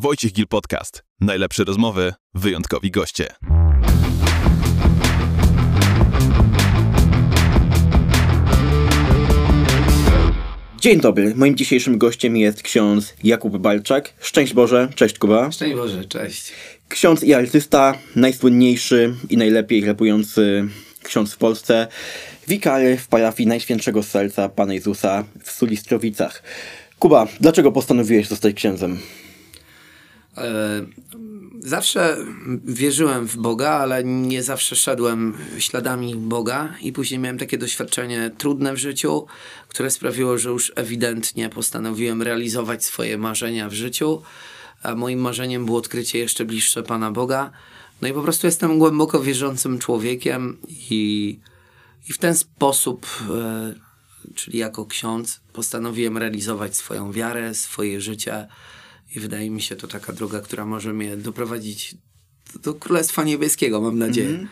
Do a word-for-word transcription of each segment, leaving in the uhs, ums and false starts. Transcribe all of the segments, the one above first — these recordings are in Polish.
Wojciech Gil Podcast. Najlepsze rozmowy, wyjątkowi goście. Dzień dobry, moim dzisiejszym gościem jest ksiądz Jakub Bartczak. Szczęść Boże, cześć Kuba. Szczęść Boże, cześć. Ksiądz i artysta, najsłynniejszy i najlepiej rapujący ksiądz w Polsce, wikary w parafii Najświętszego Serca Pana Jezusa w Sulistrowicach. Kuba, dlaczego postanowiłeś zostać księdzem? Zawsze wierzyłem w Boga, ale nie zawsze szedłem śladami Boga i później miałem takie doświadczenie trudne w życiu, które sprawiło, że już ewidentnie postanowiłem realizować swoje marzenia w życiu. A moim marzeniem było odkrycie jeszcze bliższe Pana Boga. No i po prostu jestem głęboko wierzącym człowiekiem i, i w ten sposób, czyli jako ksiądz, postanowiłem realizować swoją wiarę, swoje życie. I wydaje mi się to taka droga, która może mnie doprowadzić do, do Królestwa Niebieskiego, mam nadzieję. Mm-hmm.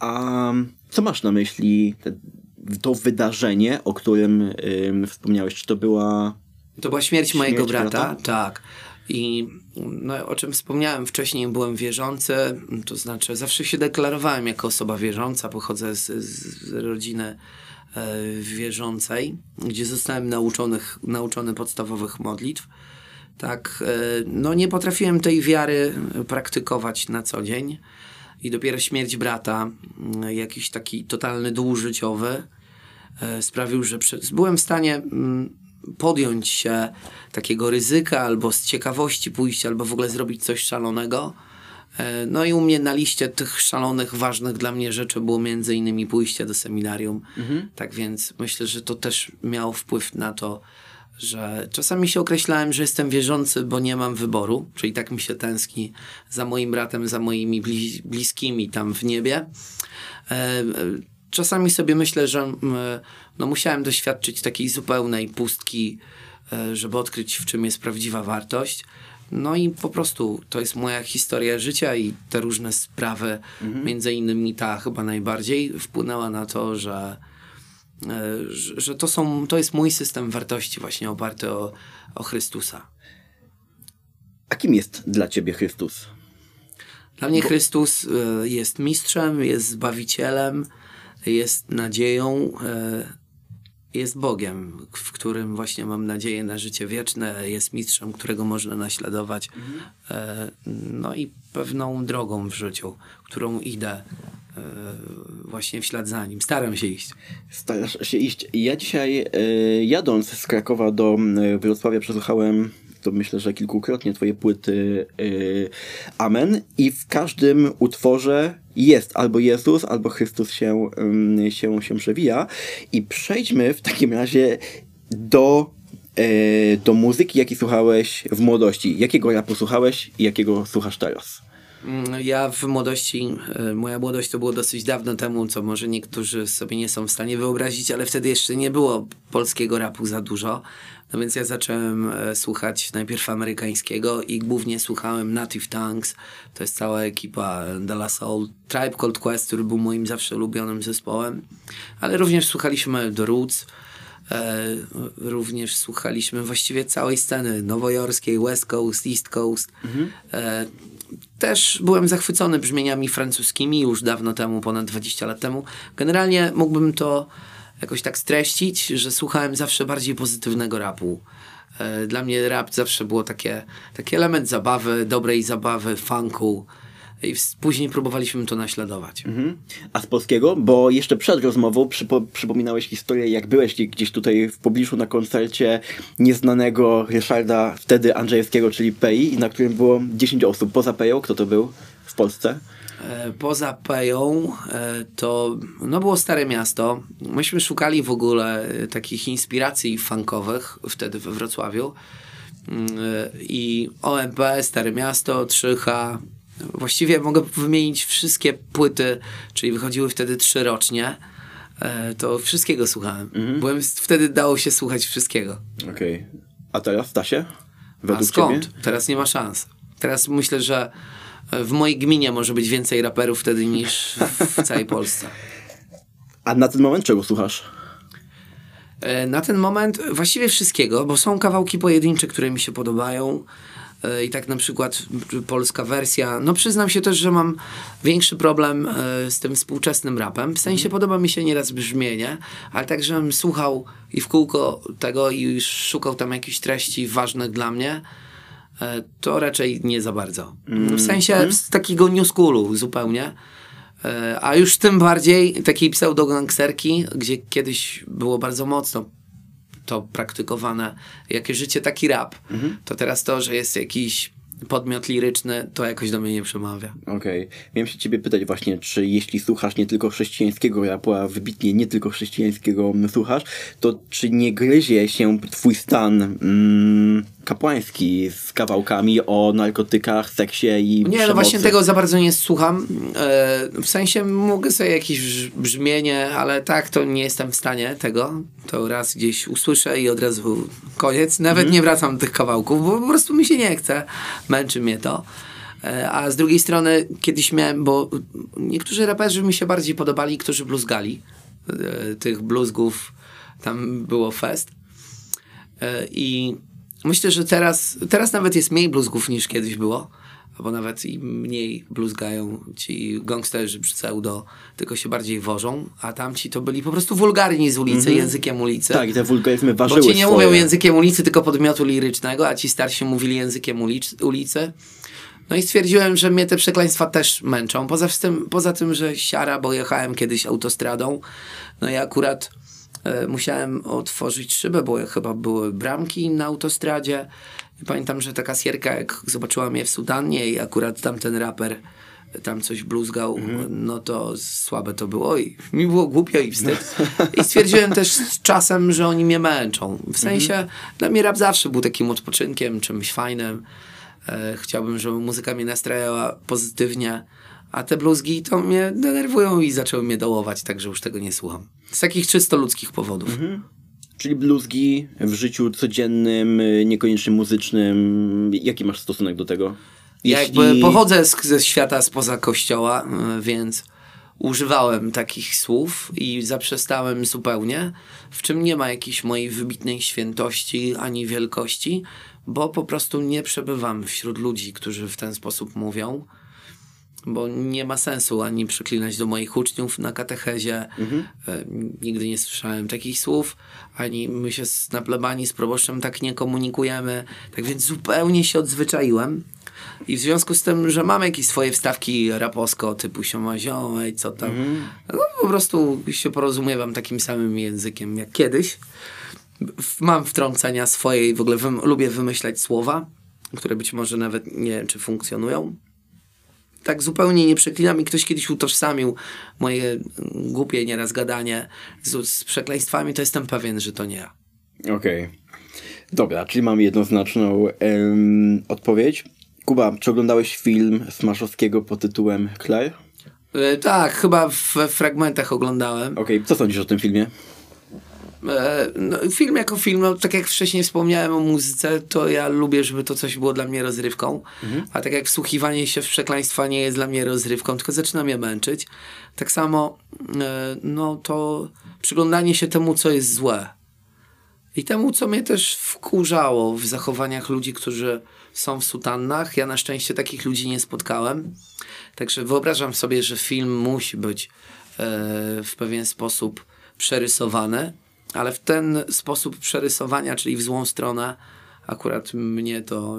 A co masz na myśli te, to wydarzenie, o którym ym, wspomniałeś? Czy to była... To była śmierć, śmierć mojego brata, brata? Tak. I no, o czym wspomniałem wcześniej, byłem wierzący, to znaczy zawsze się deklarowałem jako osoba wierząca, pochodzę z, z rodziny yy, wierzącej, gdzie zostałem nauczonych, nauczony podstawowych modlitw. Tak, no nie potrafiłem tej wiary praktykować na co dzień i dopiero śmierć brata, jakiś taki totalny dół życiowy sprawił, że byłem w stanie podjąć się takiego ryzyka albo z ciekawości pójść, albo w ogóle zrobić coś szalonego. No i u mnie na liście tych szalonych, ważnych dla mnie rzeczy było między innymi pójście do seminarium. Mhm. Tak więc myślę, że to też miało wpływ na to, że czasami się określałem, że jestem wierzący, bo nie mam wyboru, czyli tak mi się tęskni za moim bratem, za moimi bli- bliskimi tam w niebie. E, czasami sobie myślę, że e, no musiałem doświadczyć takiej zupełnej pustki, e, żeby odkryć, w czym jest prawdziwa wartość. No i po prostu to jest moja historia życia i te różne sprawy, mhm. między innymi ta chyba najbardziej wpłynęła na to, że że to, są, to jest mój system wartości właśnie oparty o, o Chrystusa. A kim jest dla ciebie Chrystus? Dla mnie Bo... Chrystus jest mistrzem, jest zbawicielem, jest nadzieją, jest Bogiem, w którym właśnie mam nadzieję na życie wieczne, jest mistrzem, którego można naśladować, mhm. no i pewną drogą w życiu, którą idę właśnie w ślad za nim. Staram się iść. Starasz się iść. Ja dzisiaj y, jadąc z Krakowa do Wrocławia przesłuchałem, to myślę, że kilkukrotnie twoje płyty y, Amen i w każdym utworze jest albo Jezus, albo Chrystus się, y, się, się przewija. I przejdźmy w takim razie do y, do muzyki, jakiej słuchałeś w młodości. Jakiego rapu słuchałeś i jakiego słuchasz teraz? Ja w młodości, moja młodość to było dosyć dawno temu, co może niektórzy sobie nie są w stanie wyobrazić, ale wtedy jeszcze nie było polskiego rapu za dużo, no więc ja zacząłem słuchać najpierw amerykańskiego i głównie słuchałem Native Tongues, to jest cała ekipa De La Soul, Tribe Called Quest, który był moim zawsze ulubionym zespołem, ale również słuchaliśmy The Roots, również słuchaliśmy właściwie całej sceny nowojorskiej, West Coast, East Coast, mhm. Też byłem zachwycony brzmieniami francuskimi już dawno temu, ponad dwadzieścia lat temu. Generalnie mógłbym to jakoś tak streścić, że słuchałem zawsze bardziej pozytywnego rapu. Dla mnie rap zawsze było takie, taki element zabawy, dobrej zabawy, funku. I później próbowaliśmy to naśladować. Mhm. A z polskiego? Bo jeszcze przed rozmową przypo- przypominałeś historię, jak byłeś gdzieś tutaj w pobliżu na koncercie nieznanego Ryszarda, wtedy Andrzejewskiego, czyli Pei, na którym było dziesięć osób. Poza Peją, kto to był w Polsce? E, poza Peją e, to no było Stare Miasto. Myśmy szukali w ogóle takich inspiracji funkowych wtedy we Wrocławiu. E, I O M B, Stare Miasto, trzy H... Właściwie mogę wymienić wszystkie płyty, czyli wychodziły wtedy trzy rocznie, to wszystkiego słuchałem. Mhm. Byłem, wtedy dało się słuchać wszystkiego. Okej. Okay. A teraz, Stasie? Według A skąd? Ciebie? Teraz nie ma szans. Teraz myślę, że w mojej gminie może być więcej raperów wtedy niż w całej Polsce. A na ten moment czego słuchasz? Na ten moment właściwie wszystkiego, bo są kawałki pojedyncze, które mi się podobają. i tak na przykład polska wersja. No przyznam się też, że mam większy problem z tym współczesnym rapem. W sensie mhm. podoba mi się nieraz brzmienie, ale tak, żebym słuchał i w kółko tego i szukał tam jakichś treści ważnych dla mnie, to raczej nie za bardzo. W sensie mhm. z takiego new schoolu zupełnie. A już tym bardziej takiej pseudogangsterki, gdzie kiedyś było bardzo mocno to praktykowane, jakie życie, taki rap. Mhm. To teraz to, że jest jakiś podmiot liryczny, to jakoś do mnie nie przemawia. Okej. Okay. Miałem się ciebie pytać właśnie, czy jeśli słuchasz nie tylko chrześcijańskiego rapu, a wybitnie nie tylko chrześcijańskiego słuchasz, to czy nie gryzie się twój stan mm, kapłański z kawałkami o narkotykach, seksie i nie, przemocy? No właśnie tego za bardzo nie słucham. Yy, w sensie mogę sobie jakieś brzmienie, ale tak, to nie jestem w stanie tego. To raz gdzieś usłyszę i od razu koniec. Nawet mm. nie wracam do tych kawałków, bo po prostu mi się nie chce. Męczy mnie to. A z drugiej strony kiedyś miałem, bo niektórzy raperzy mi się bardziej podobali, którzy bluzgali. Tych bluzgów tam było fest. I myślę, że teraz, teraz nawet jest mniej bluzgów niż kiedyś było. Bo nawet i mniej bluzgają ci gangsterzy pseudo, tylko się bardziej wożą, a tamci to byli po prostu wulgarni z ulicy, mm-hmm. językiem ulicy. Tak, te wulgaryzmy ważyły. Bo ci nie swoje. Mówią językiem ulicy, tylko podmiotu lirycznego, a ci starsi mówili językiem ulicy. No i stwierdziłem, że mnie te przekleństwa też męczą. Poza tym, poza tym że siara, bo jechałem kiedyś autostradą, no i akurat y, musiałem otworzyć szybę, bo chyba były bramki na autostradzie. Pamiętam, że ta kasjerka, jak zobaczyła mnie w Sudanie i akurat tamten raper tam coś bluzgał, mhm. no to słabe to było i mi było głupio i wstyd. I stwierdziłem też z czasem, że oni mnie męczą. W sensie, mhm. dla mnie rap zawsze był takim odpoczynkiem, czymś fajnym. E, chciałbym, żeby muzyka mnie nastrajała pozytywnie, a te bluzgi to mnie denerwują i zaczęły mnie dołować, także już tego nie słucham. Z takich czysto ludzkich powodów. Mhm. Czyli bluzgi w życiu codziennym, niekoniecznie muzycznym. Jaki masz stosunek do tego? Ja Jeśli... jakby pochodzę z, ze świata spoza kościoła, więc używałem takich słów i zaprzestałem zupełnie, w czym nie ma jakiejś mojej wybitnej świętości ani wielkości, bo po prostu nie przebywam wśród ludzi, którzy w ten sposób mówią. Bo nie ma sensu ani przyklinać do moich uczniów na katechezie. Mhm. E, nigdy nie słyszałem takich słów. Ani my się z, na plebanii z proboszczem tak nie komunikujemy. Tak więc zupełnie się odzwyczaiłem. I w związku z tym, że mamy jakieś swoje wstawki raposko typu sioma ziołej, co tam. Mhm. No po prostu się porozumiewam takim samym językiem jak kiedyś. Mam wtrącenia swoje i w ogóle wym- lubię wymyślać słowa, które być może nawet nie wiem, czy funkcjonują. Tak zupełnie nie przeklinam i ktoś kiedyś utożsamił moje głupie nieraz gadanie z, z przekleństwami, to jestem pewien, że to nie ja. Okej. Okay. Dobra, czyli mam jednoznaczną em, odpowiedź. Kuba, czy oglądałeś film Smarzowskiego pod tytułem Kler? E, tak, chyba w, w fragmentach oglądałem. Okej, okay. Co sądzisz o tym filmie? E, no, film jako film, no, tak jak wcześniej wspomniałem o muzyce, to ja lubię, żeby to coś było dla mnie rozrywką, mhm. a tak jak wsłuchiwanie się w przekleństwa nie jest dla mnie rozrywką, tylko zaczyna mnie męczyć. Tak samo e, no to przyglądanie się temu, co jest złe i temu, co mnie też wkurzało w zachowaniach ludzi, którzy są w sutannach. Ja na szczęście takich ludzi nie spotkałem, także wyobrażam sobie, że film musi być e, w pewien sposób przerysowany. Ale w ten sposób przerysowania, czyli w złą stronę, akurat mnie to...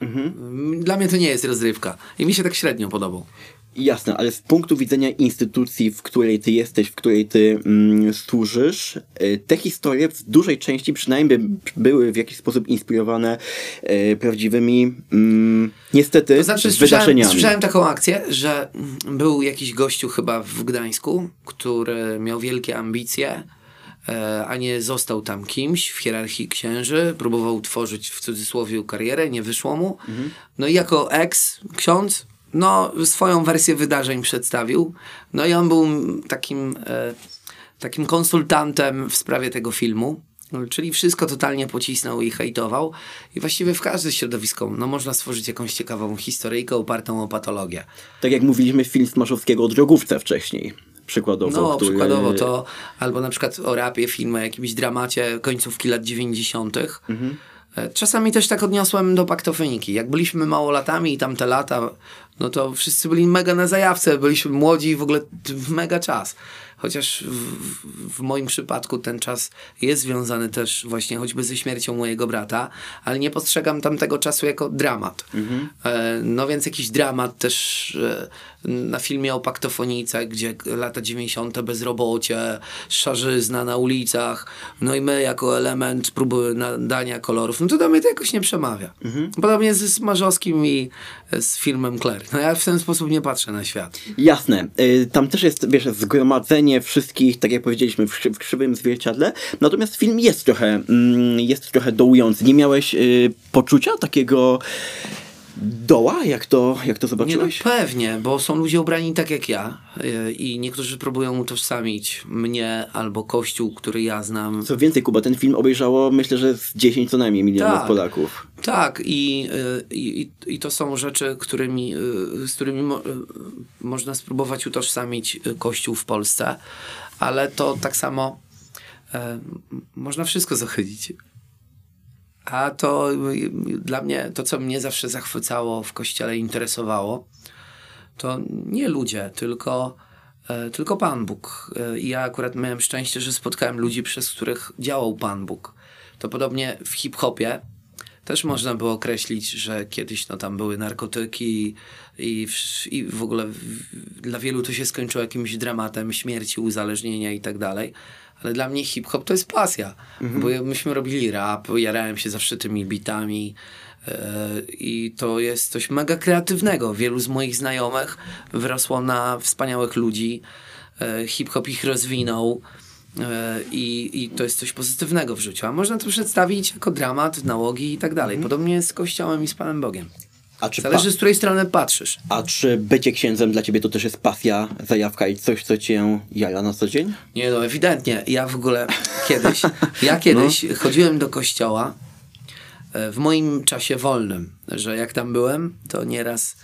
Mhm. Dla mnie to nie jest rozrywka. I mi się tak średnio podobał. Jasne, ale z punktu widzenia instytucji, w której ty jesteś, w której ty mm, służysz, te historie w dużej części przynajmniej były w jakiś sposób inspirowane e, prawdziwymi mm, niestety to znaczy, wydarzeniami. Słyszałem, słyszałem taką akcję, że był jakiś gościu chyba w Gdańsku, który miał wielkie ambicje, a nie został tam kimś w hierarchii księży, próbował tworzyć w cudzysłowie karierę, nie wyszło mu. Mhm. No i jako eks-ksiądz no, swoją wersję wydarzeń przedstawił. No i on był takim, e, takim konsultantem w sprawie tego filmu, czyli wszystko totalnie pocisnął i hejtował. I właściwie w każdym środowisku no, można stworzyć jakąś ciekawą historyjkę opartą o patologię. Tak jak mówiliśmy w filmie Smarzowskiego o drogówce wcześniej. Przykładowo, no, który... przykładowo to, albo na przykład o rapie, filmy, jakimś dramacie końcówki lat dziewięćdziesiątych. Mhm. Czasami też tak odniosłem do Paktofoniki. Jak byliśmy małolatami i tamte lata, no to wszyscy byli mega na zajawce, byliśmy młodzi i w ogóle mega czas. Chociaż w, w moim przypadku ten czas jest związany też właśnie choćby ze śmiercią mojego brata, ale nie postrzegam tamtego czasu jako dramat. Mhm. E, no więc jakiś dramat też e, na filmie o Paktofonice, gdzie lata dziewięćdziesiąte, bezrobocie, szarzyzna na ulicach, no i my jako element próby nadania kolorów, no to do mnie to jakoś nie przemawia. Mhm. Podobnie ze Smarzowskim i z filmem Kler. No ja w ten sposób nie patrzę na świat. Jasne. Y, tam też jest, wiesz, zgromadzenie wszystkich, tak jak powiedzieliśmy, w krzywym zwierciadle. Natomiast film jest trochę, jest trochę dołujący. Nie miałeś y, poczucia takiego doła, jak to, jak to zobaczyłeś? Nie, no pewnie, bo są ludzie ubrani tak jak ja y, i niektórzy próbują utożsamić mnie albo kościół, który ja znam. Co więcej, Kuba, ten film obejrzało, myślę, że z dziesięć co najmniej milionów tak, Polaków. Tak, i, i, i to są rzeczy, którymi, z którymi mo, można spróbować utożsamić kościół w Polsce, ale to tak samo y, można wszystko zachylić. A to dla mnie, to co mnie zawsze zachwycało w kościele, interesowało, to nie ludzie, tylko, e, tylko Pan Bóg. I e, ja akurat miałem szczęście, że spotkałem ludzi, przez których działał Pan Bóg. To podobnie w hip-hopie też można było określić, że kiedyś no, tam były narkotyki i, i w ogóle w, dla wielu to się skończyło jakimś dramatem śmierci, uzależnienia i tak dalej. Ale dla mnie hip-hop to jest pasja, mhm. bo myśmy robili rap, jarałem się zawsze tymi bitami yy, i to jest coś mega kreatywnego. Wielu z moich znajomych wyrosło na wspaniałych ludzi, yy, hip-hop ich rozwinął yy, i to jest coś pozytywnego w życiu. A można to przedstawić jako dramat, nałogi i tak dalej. Podobnie jest z Kościołem i z Panem Bogiem. A czy Zależy, z której strony patrzysz. A czy bycie księdzem dla ciebie to też jest pasja, zajawka i coś, co cię jara na co dzień? Nie, no ewidentnie. Ja w ogóle kiedyś, ja kiedyś no. chodziłem do kościoła w moim czasie wolnym, że jak tam byłem, to nieraz,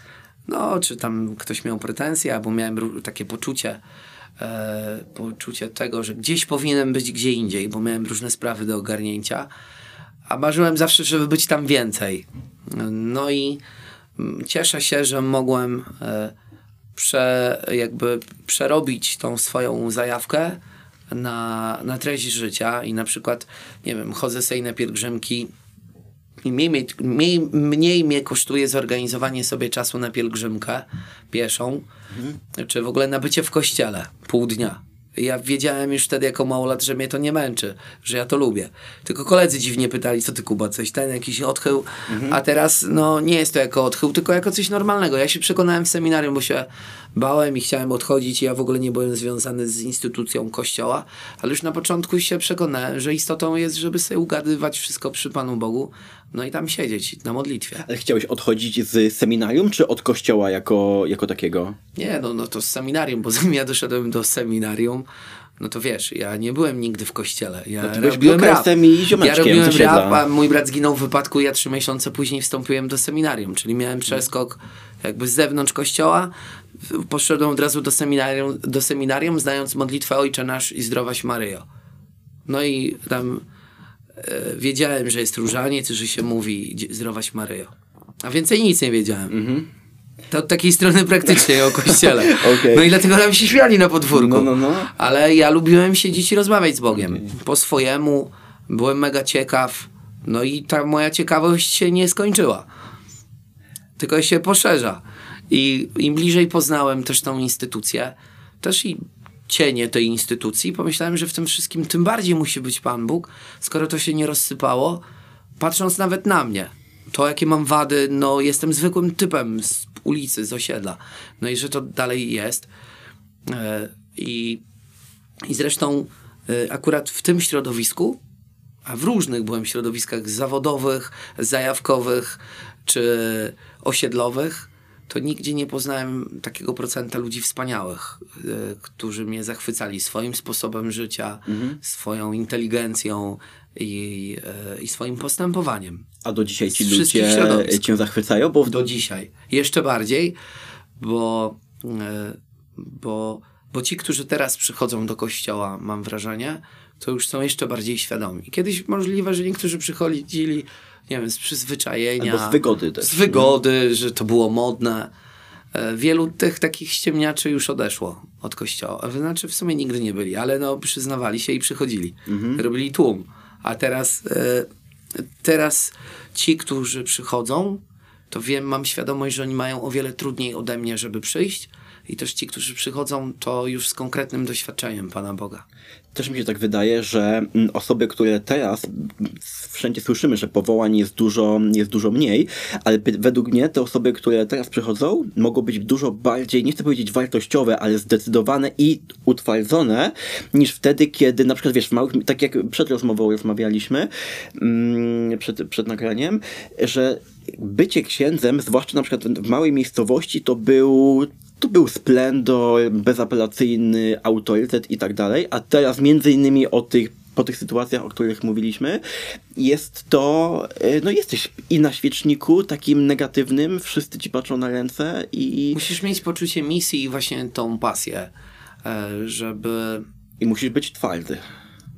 no czy tam ktoś miał pretensje, albo miałem takie poczucie, e, poczucie tego, że gdzieś powinienem być gdzie indziej, bo miałem różne sprawy do ogarnięcia, a marzyłem zawsze, żeby być tam więcej. No i cieszę się, że mogłem prze, jakby przerobić tą swoją zajawkę na, na treść życia i na przykład, nie wiem, chodzę sobie na pielgrzymki i mniej, mniej, mniej mnie kosztuje zorganizowanie sobie czasu na pielgrzymkę pieszą, mhm. czy w ogóle na bycie w kościele pół dnia. Ja wiedziałem już wtedy jako małolat, że mnie to nie męczy, że ja to lubię. Tylko koledzy dziwnie pytali, co ty Kuba, coś ten, jakiś odchył, mhm. a teraz no nie jest to jako odchył, tylko jako coś normalnego. Ja się przekonałem w seminarium, bo się bałem i chciałem odchodzić i ja w ogóle nie byłem związany z instytucją kościoła, ale już na początku się przekonałem, że istotą jest, żeby sobie ugadywać wszystko przy Panu Bogu, no i tam siedzieć na modlitwie. Ale chciałeś odchodzić z seminarium, czy od kościoła jako, jako takiego? Nie, no, no to z seminarium, bo zanim ja doszedłem do seminarium, no to wiesz, ja nie byłem nigdy w kościele. Ja no robiłem rap, i ja robiłem rap, a mój brat zginął w wypadku i ja trzy miesiące później wstąpiłem do seminarium, czyli miałem przeskok jakby z zewnątrz kościoła, poszedłem od razu do seminarium, do seminarium znając modlitwę Ojcze Nasz i Zdrowaś Maryjo. No i tam e, wiedziałem, że jest różaniec, że się mówi Zdrowaś Maryjo. A więcej nic nie wiedziałem. Mhm. To od takiej strony praktycznej o kościele. Okay. No i dlatego nam się śmiali na podwórku. No, no, no. Ale ja lubiłem siedzieć i rozmawiać z Bogiem. Okay. Po swojemu byłem mega ciekaw. No i ta moja ciekawość się nie skończyła. Tylko się poszerza. I im bliżej poznałem też tą instytucję, też i cienie tej instytucji, pomyślałem, że w tym wszystkim tym bardziej musi być Pan Bóg, skoro to się nie rozsypało, patrząc nawet na mnie. To, jakie mam wady, no jestem zwykłym typem z ulicy, z osiedla. No i że to dalej jest. Yy, i, i zresztą yy, akurat w tym środowisku, a w różnych byłem środowiskach zawodowych, zajawkowych czy osiedlowych, to nigdzie nie poznałem takiego procenta ludzi wspaniałych, yy, którzy mnie zachwycali swoim sposobem życia, mhm. swoją inteligencją i, yy, i swoim postępowaniem. A do dzisiaj ci ludzie cię zachwycają? Bo w... Do dzisiaj. Jeszcze bardziej, bo, yy, bo, bo ci, którzy teraz przychodzą do kościoła, mam wrażenie, to już są jeszcze bardziej świadomi. Kiedyś możliwe, że niektórzy przychodzili nie wiem, z przyzwyczajenia. Albo z wygody też. Z wygody, nie? Że to było modne. Wielu tych takich ściemniaczy już odeszło od kościoła. Znaczy w sumie nigdy nie byli, ale no przyznawali się i przychodzili. Mhm. Robili tłum. A teraz, teraz ci, którzy przychodzą, to wiem, mam świadomość, że oni mają o wiele trudniej ode mnie, żeby przyjść. I też ci, którzy przychodzą, to już z konkretnym doświadczeniem Pana Boga. Też mi się tak wydaje, że osoby, które teraz wszędzie słyszymy, że powołań jest dużo, jest dużo mniej, ale według mnie te osoby, które teraz przychodzą, mogą być dużo bardziej, nie chcę powiedzieć wartościowe, ale zdecydowane i utwardzone, niż wtedy, kiedy na przykład, wiesz, w małych, tak jak przed rozmową rozmawialiśmy, przed, przed nagraniem, że bycie księdzem, zwłaszcza na przykład w małej miejscowości, to był To był splendor, bezapelacyjny autorytet i tak dalej, a teraz między innymi o tych, po tych sytuacjach, o których mówiliśmy, jest to, no jesteś i na świeczniku takim negatywnym, wszyscy ci patrzą na ręce i... Musisz mieć poczucie misji i właśnie tą pasję, żeby... I musisz być twardy.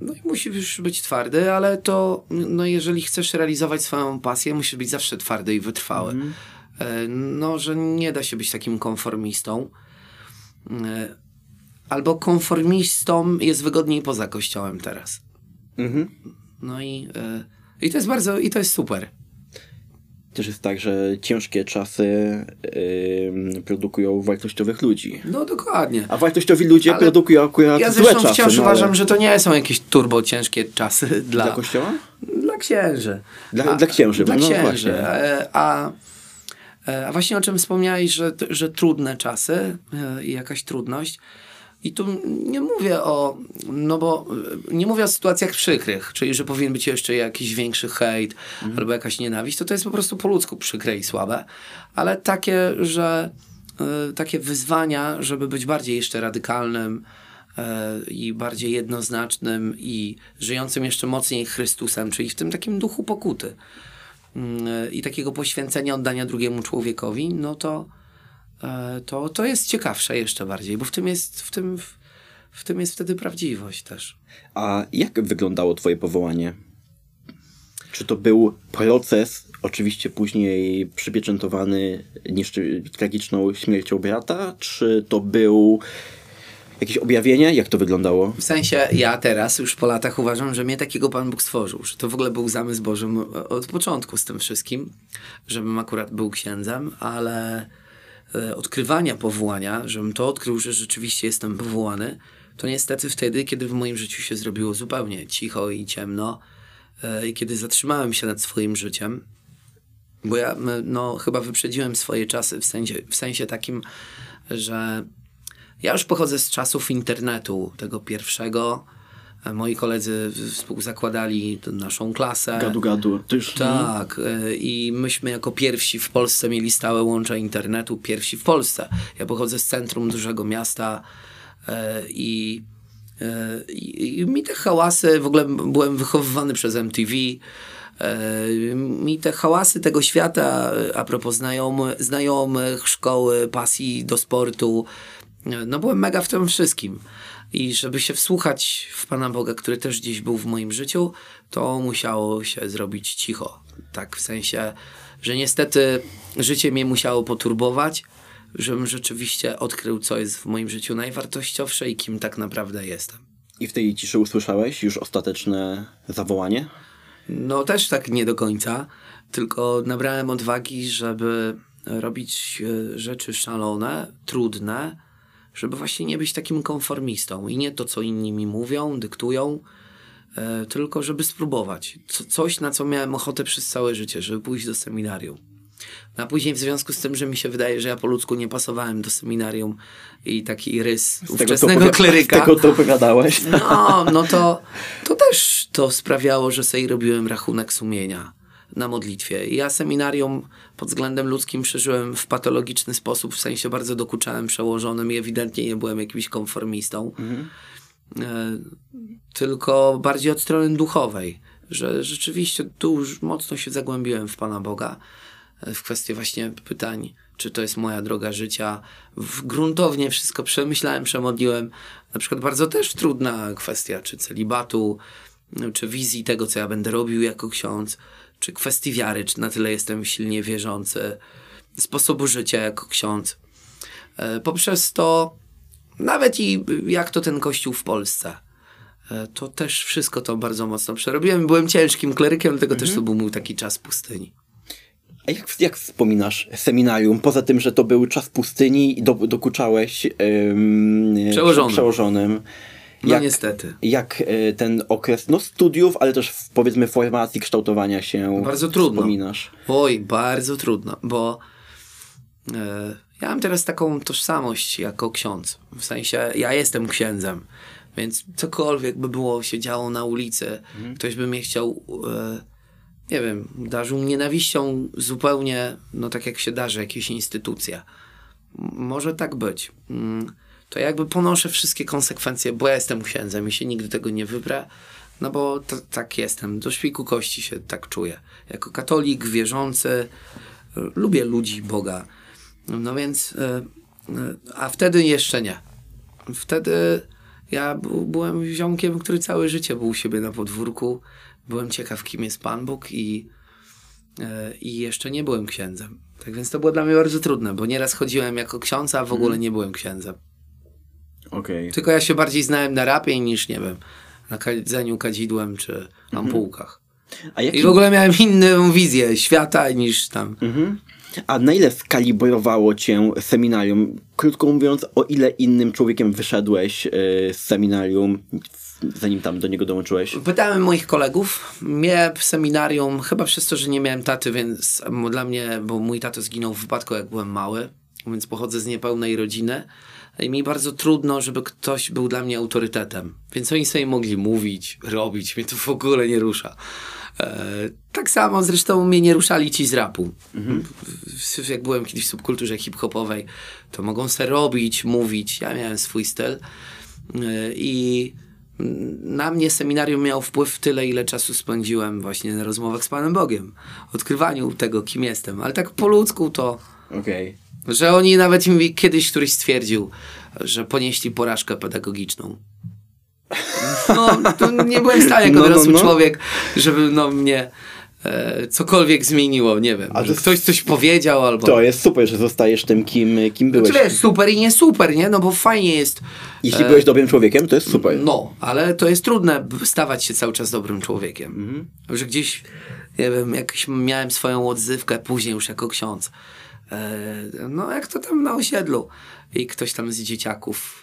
No i musisz być twardy, ale to, no jeżeli chcesz realizować swoją pasję, musisz być zawsze twardy i wytrwały. Mm. No, że nie da się być takim konformistą. Albo konformistą jest wygodniej poza kościołem teraz. Mhm. No i, i to jest bardzo, i to jest super. Też jest tak, że ciężkie czasy yy, produkują wartościowych ludzi. No dokładnie. A wartościowi ludzie ale produkują akurat ja złe czasy. Ja zresztą wciąż no, uważam, ale... że to nie są jakieś turbo ciężkie czasy dla... Dla kościoła? Dla księży. Dla, a, dla księży. Dla no, księży. No, właśnie. A... A właśnie o czym wspomniałeś, że, że trudne czasy i jakaś trudność. I tu nie mówię o, no bo nie mówię o sytuacjach przykrych, czyli że powinien być jeszcze jakiś większy hejt mm. albo jakaś nienawiść. To to jest po prostu po ludzku przykre i słabe. Ale takie, że y, takie wyzwania, żeby być bardziej jeszcze radykalnym y, i bardziej jednoznacznym i żyjącym jeszcze mocniej Chrystusem, czyli w tym takim duchu pokuty. I takiego poświęcenia, oddania drugiemu człowiekowi, no to, to, to jest ciekawsze jeszcze bardziej, bo w tym jest, w tym, w, w tym jest wtedy prawdziwość też. A jak wyglądało twoje powołanie? Czy to był proces, oczywiście później przypieczętowany nieszczy- tragiczną śmiercią brata, czy to był jakieś objawienie? Jak to wyglądało? W sensie ja teraz już po latach uważam, że mnie takiego Pan Bóg stworzył, że to w ogóle był zamysł Boży od początku z tym wszystkim, żebym akurat był księdzem, ale e, odkrywania powołania, żebym to odkrył, że rzeczywiście jestem powołany, to niestety wtedy, kiedy w moim życiu się zrobiło zupełnie cicho i ciemno e, i kiedy zatrzymałem się nad swoim życiem, bo ja no, chyba wyprzedziłem swoje czasy w sensie, w sensie takim, że ja już pochodzę z czasów internetu, tego pierwszego. Moi koledzy współzakładali naszą klasę. Gadu-gadu. Tak. I myśmy jako pierwsi w Polsce mieli stałe łącze internetu. Pierwsi w Polsce. Ja pochodzę z centrum dużego miasta i, i, i mi te hałasy, w ogóle byłem wychowywany przez M T V. Mi te hałasy tego świata, a propos znajomy, znajomych, szkoły, pasji do sportu, no byłem mega w tym wszystkim. I żeby się wsłuchać w Pana Boga, który też gdzieś był w moim życiu, to musiało się zrobić cicho. Tak w sensie, że niestety życie mnie musiało poturbować, żebym rzeczywiście odkrył, co jest w moim życiu najwartościowsze i kim tak naprawdę jestem. I w tej ciszy usłyszałeś już ostateczne zawołanie? No też tak nie do końca, tylko nabrałem odwagi, żeby robić rzeczy szalone, trudne, żeby właśnie nie być takim konformistą i nie to, co inni mi mówią, dyktują, yy, tylko żeby spróbować. Co, coś, na co miałem ochotę przez całe życie, żeby pójść do seminarium. No a później w związku z tym, że mi się wydaje, że ja po ludzku nie pasowałem do seminarium i taki rys z ówczesnego tego to kleryka. Z tego to pogadałeś. No, no to, to też to sprawiało, że sobie robiłem rachunek sumienia na modlitwie. Ja seminarium pod względem ludzkim przeżyłem w patologiczny sposób, w sensie bardzo dokuczałem przełożonym i ewidentnie nie byłem jakimś konformistą. Mhm. Y- tylko bardziej od strony duchowej, że rzeczywiście tu już mocno się zagłębiłem w Pana Boga w kwestii właśnie pytań, czy to jest moja droga życia. W- gruntownie wszystko przemyślałem, przemodliłem. Na przykład bardzo też trudna kwestia, czy celibatu, czy wizji tego, co ja będę robił jako ksiądz. czy kwestii wiary, czy na tyle jestem silnie wierzący, sposobu życia jako ksiądz. Poprzez to, nawet i jak to ten kościół w Polsce, to też wszystko to bardzo mocno przerobiłem. Byłem ciężkim klerykiem, dlatego mhm. też to był mój taki czas pustyni. A jak, jak wspominasz seminarium? Poza tym, że to był czas pustyni i do, dokuczałeś ym, przełożonym. przełożonym. No jak, niestety. Jak y, ten okres no, studiów, ale też powiedzmy formacji, kształtowania się bardzo trudno. Wspominasz? Oj, bardzo trudno, bo y, ja mam teraz taką tożsamość jako ksiądz. W sensie ja jestem księdzem, więc cokolwiek by było się działo na ulicy, mhm. ktoś by mnie chciał... Y, nie wiem, darzył nienawiścią zupełnie, no tak jak się darzy jakieś instytucja. M- może tak być. Mm, to ja jakby ponoszę wszystkie konsekwencje, bo ja jestem księdzem i się nigdy tego nie wybrę, no bo t- tak jestem. Do szpiku kości się tak czuję. Jako katolik, wierzący, y- lubię ludzi, Boga. No więc, y- y- a wtedy jeszcze nie. Wtedy ja b- byłem ziomkiem, który całe życie był u siebie na podwórku. Byłem ciekaw, kim jest Pan Bóg i, yy, i jeszcze nie byłem księdzem. Tak więc to było dla mnie bardzo trudne, bo nieraz chodziłem jako ksiądz, a w ogóle nie byłem księdzem. Okay. Tylko ja się bardziej znałem na rapie niż, nie wiem, na kadzeniu kadzidłem czy ampułkach. A jaki... I w ogóle miałem inną wizję świata niż tam. Mhm. A na ile skalibrowało cię seminarium? Krótko mówiąc, o ile innym człowiekiem wyszedłeś yy, z seminarium, zanim tam do niego dołączyłeś? Pytałem moich kolegów. Mnie w seminarium, chyba przez to, że nie miałem taty, więc dla mnie, bo mój tato zginął w wypadku, jak byłem mały, więc pochodzę z niepełnej rodziny. I mi bardzo trudno, żeby ktoś był dla mnie autorytetem. Więc oni sobie mogli mówić, robić. Mnie to w ogóle nie rusza. Eee, tak samo zresztą mnie nie ruszali ci z rapu. Mhm. Jak byłem kiedyś w subkulturze hip-hopowej, to mogą sobie robić, mówić. Ja miałem swój styl. Eee, I... na mnie seminarium miało wpływ w tyle, ile czasu spędziłem właśnie na rozmowach z Panem Bogiem. Odkrywaniu tego, kim jestem. Ale tak po ludzku to... Okej. Okay. Że oni nawet mi kiedyś któryś stwierdził, że ponieśli porażkę pedagogiczną. No, to nie byłem w stanie jako no, dorosły no, no. człowiek, żeby no mnie... cokolwiek zmieniło, nie wiem, że ktoś coś powiedział albo... To jest super, że zostajesz tym, kim, kim byłeś. To jest super i nie super, nie? No bo fajnie jest... Jeśli e... byłeś dobrym człowiekiem, to jest super. No, ale to jest trudne stawać się cały czas dobrym człowiekiem. Mhm. Że gdzieś, nie wiem, jakoś miałem swoją odzywkę później już jako ksiądz. E... No jak to tam na osiedlu. I ktoś tam z dzieciaków...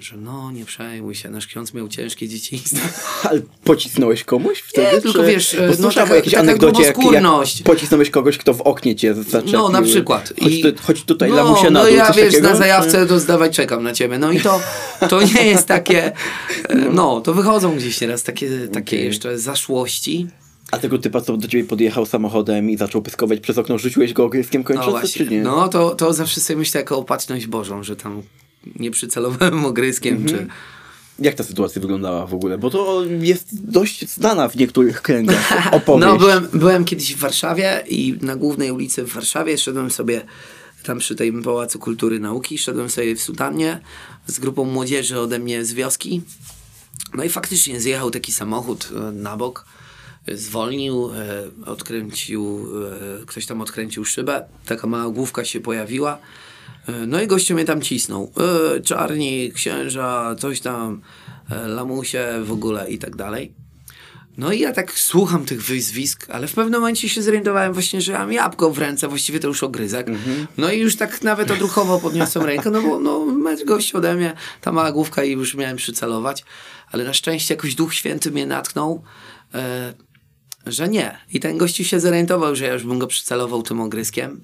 że no, nie przejmuj się, nasz ksiądz miał ciężkie dzieciństwo. Ale pocisnąłeś komuś wtedy? Nie, tylko wiesz, bo no taka, jakieś taka gruboskórność. Jak pocisnąłeś kogoś, kto w oknie cię zaczekł. No, na przykład. Chodź, tu, chodź tutaj, no, lamusia na dół, no ja wiesz, takiego? Na zajawce to zdawać czekam na ciebie. No i to, to nie jest takie, no, to wychodzą gdzieś nieraz takie, takie okay. jeszcze zaszłości. A tego typa, co do ciebie podjechał samochodem i zaczął pyskować przez okno, rzuciłeś go ogryskiem kończąc, no czy nie? No, to, to zawsze sobie myślę jako opatrzność Bożą, że tam nie przycelowałem ogryskiem, mm-hmm. czy... Jak ta sytuacja wyglądała w ogóle? Bo to jest dość znana w niektórych kręgach opowieść. No, byłem, byłem kiedyś w Warszawie i na głównej ulicy w Warszawie szedłem sobie tam przy tym Pałacu Kultury Nauki, szedłem sobie w sutannie z grupą młodzieży ode mnie z wioski. No i faktycznie zjechał taki samochód na bok, zwolnił, odkręcił, ktoś tam odkręcił szybę, taka mała główka się pojawiła. No i gościu mnie tam cisnął. Yy, czarni, księża, coś tam, yy, lamusie w ogóle i tak dalej. No i ja tak słucham tych wyzwisk, ale w pewnym momencie się zorientowałem właśnie, że ja mam jabłko w ręce, właściwie to już ogryzek. Mm-hmm. No i już tak nawet odruchowo podniosłem rękę, no bo no, metr gościu ode mnie, ta mała główka i już miałem przycelować. Ale na szczęście jakoś Duch Święty mnie natknął, yy, że nie. I ten gościu się zorientował, że ja już bym go przycelował tym ogryskiem.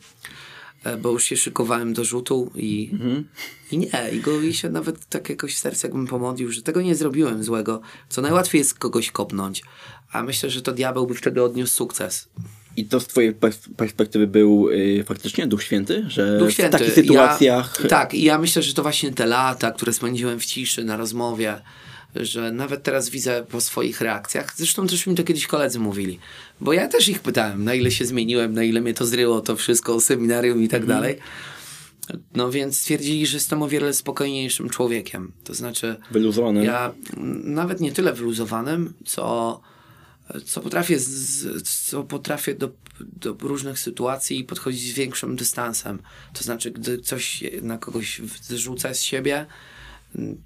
Bo już się szykowałem do rzutu i, mhm. i nie, i go i się nawet tak jakoś w sercu jakbym pomodlił, że tego nie zrobiłem złego, co najłatwiej jest kogoś kopnąć, a myślę, że to diabeł by wtedy odniósł sukces. I to z twojej perspektywy był yy, faktycznie Duch Święty? Że Duch Święty. W takich sytuacjach... Ja, tak, i ja myślę, że to właśnie te lata, które spędziłem w ciszy, na rozmowie, że nawet teraz widzę po swoich reakcjach, zresztą też mi to kiedyś koledzy mówili, bo ja też ich pytałem, na ile się zmieniłem, na ile mnie to zryło, to wszystko, seminarium i tak mm. dalej. No więc stwierdzili, że jestem o wiele spokojniejszym człowiekiem. To znaczy... Wyluzowanym. Ja nawet nie tyle wyluzowanym, co co potrafię, z, co potrafię do, do różnych sytuacji podchodzić z większym dystansem. To znaczy, gdy coś na kogoś zrzuca z siebie,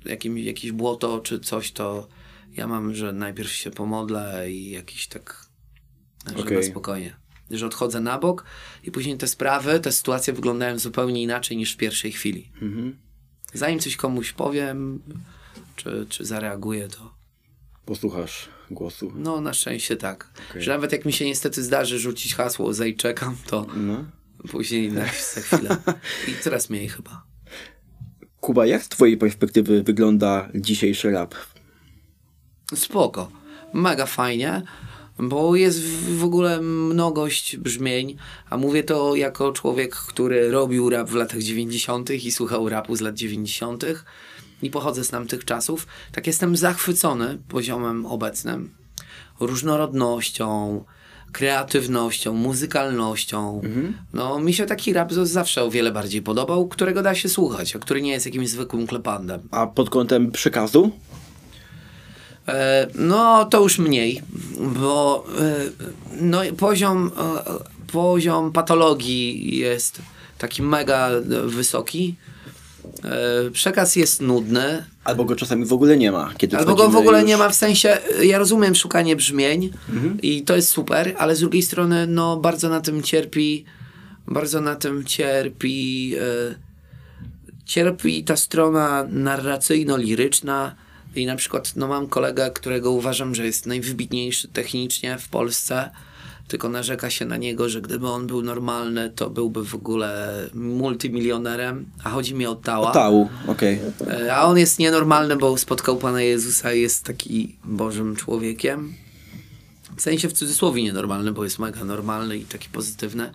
jakim, jakieś błoto czy coś, to ja mam, że najpierw się pomodlę i jakiś tak, że okay. na spokojnie. Że odchodzę na bok i później te sprawy, te sytuacje wyglądają zupełnie inaczej niż w pierwszej chwili. Mhm. Zanim coś komuś powiem, czy, czy zareaguję, to... Posłuchasz głosu? No, na szczęście tak. Okay. Że nawet jak mi się niestety zdarzy rzucić hasło "zaj czekam", to no. później na chwilę. I coraz mniej chyba. Kuba, jak z twojej perspektywy wygląda dzisiejszy rap? Spoko. Mega fajnie. Bo jest w ogóle mnogość brzmień, a mówię to jako człowiek, który robił rap w latach dziewięćdziesiątych i słuchał rapu z lat dziewięćdziesiątych i pochodzę z tamtych czasów. Tak jestem zachwycony poziomem obecnym, różnorodnością, kreatywnością, muzykalnością. Mhm. No, mi się taki rap zawsze o wiele bardziej podobał, którego da się słuchać, a który nie jest jakimś zwykłym klepandem. A pod kątem przekazu? No, to już mniej, bo no, poziom, poziom patologii jest taki mega wysoki. Przekaz jest nudny. Albo go czasami w ogóle nie ma. Kiedy Albo go w ogóle już... nie ma, w sensie, ja rozumiem szukanie brzmień mhm. i to jest super, ale z drugiej strony no, bardzo na tym cierpi, bardzo na tym cierpi, yy, cierpi ta strona narracyjno-liryczna. I na przykład no, mam kolegę, którego uważam, że jest najwybitniejszy technicznie w Polsce, tylko narzeka się na niego, że gdyby on był normalny, to byłby w ogóle multimilionerem, a chodzi mi o Taua. O Tau, okej. Okay. A on jest nienormalny, bo spotkał Pana Jezusa i jest taki Bożym człowiekiem. W sensie w cudzysłowie nienormalny, bo jest mega normalny i taki pozytywny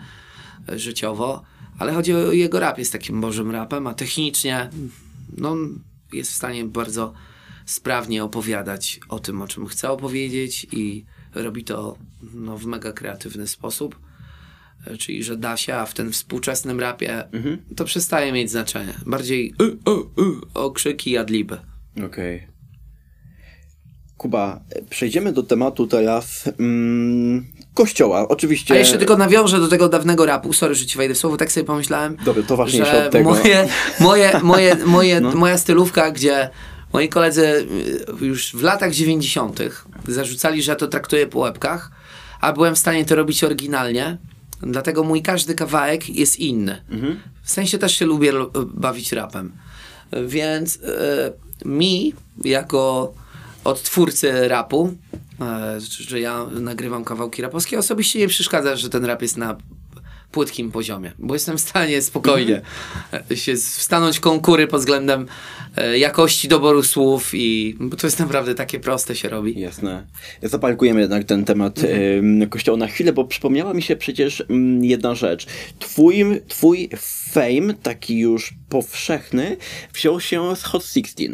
życiowo, ale chodzi o jego rap, jest takim Bożym rapem, a technicznie no, jest w stanie bardzo... sprawnie opowiadać o tym, o czym chce opowiedzieć i robi to no, w mega kreatywny sposób. Czyli, że da się, a w tym współczesnym rapie mm-hmm. to przestaje mieć znaczenie. Bardziej y, y, y, okrzyki i adliby. Okej. Okay. Kuba, przejdziemy do tematu teraz mm, kościoła. Oczywiście... A jeszcze tylko nawiążę do tego dawnego rapu. Sorry, że ci wejdę w słowo. Tak sobie pomyślałem, Dobry, to ważniejsze że od tego. Moje, moje, moje, moje, no. moja stylówka, gdzie moi koledzy już w latach dziewięćdziesiątych zarzucali, że ja to traktuję po łebkach, a byłem w stanie to robić oryginalnie, dlatego mój każdy kawałek jest inny. Mhm. W sensie też się lubię bawić rapem. Więc y, mi, jako odtwórcy rapu, y, że ja nagrywam kawałki rapowskie, osobiście nie przeszkadza, że ten rap jest na płytkim poziomie, bo jestem w stanie spokojnie mm-hmm. się wstanąć konkury pod względem jakości doboru słów i bo to jest naprawdę takie proste się robi. Jasne. Zaparkujemy jednak ten temat mm-hmm. kościoła na chwilę, bo przypomniała mi się przecież jedna rzecz. Twój, twój fame, taki już powszechny, wziął się z Hot szesnaście.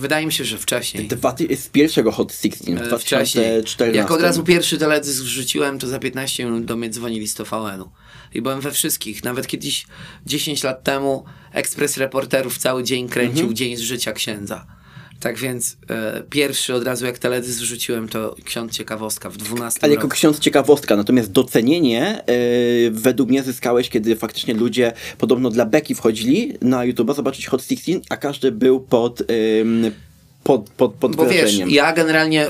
Wydaje mi się, że wcześniej. Dwa, z pierwszego Hot szesnaście, w dwa tysiące czternastym. Jak od razu pierwszy teledysk wrzuciłem, to za piętnaście minut do mnie dzwonili z T V N-u. I byłem we wszystkich. Nawet kiedyś, dziesięć lat temu, Ekspres Reporterów cały dzień kręcił mhm. Dzień z życia księdza. Tak więc e, pierwszy od razu jak teledysk wrzuciłem, to ksiądz ciekawostka w dwunastym Ale roku. Jako ksiądz ciekawostka, natomiast docenienie e, według mnie zyskałeś, kiedy faktycznie ludzie podobno dla beki wchodzili na YouTube'a zobaczyć Hot szesnaście, a każdy był pod, e, pod, pod, pod Bo wrażeniem. Wiesz, ja generalnie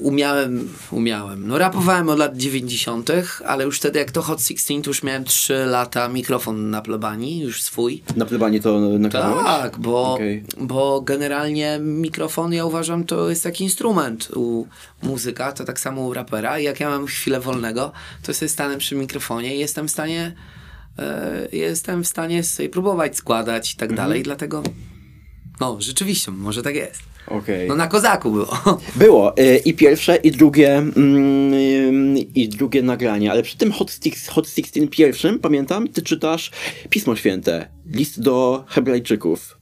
umiałem, umiałem, no rapowałem od lat dziewięćdziesiątych, ale już wtedy jak to Hot szesnaście, to już miałem trzy lata mikrofon na plebanii, już swój. Na plebanii to nagrywałeś? Tak, bo, okay. bo generalnie mikrofon, ja uważam, to jest taki instrument u muzyka, to tak samo u rapera. Jak ja mam chwilę wolnego, to sobie stanę przy mikrofonie i jestem w stanie, yy, jestem w stanie sobie próbować składać i tak mhm. dalej, dlatego... No, rzeczywiście, może tak jest. Okay. No na Kozaku było. Było. I pierwsze, i drugie, mm, i drugie nagranie. Ale przy tym Hot, Hot szesnaście pierwszym, pamiętam, ty czytasz Pismo Święte. List do Hebrajczyków.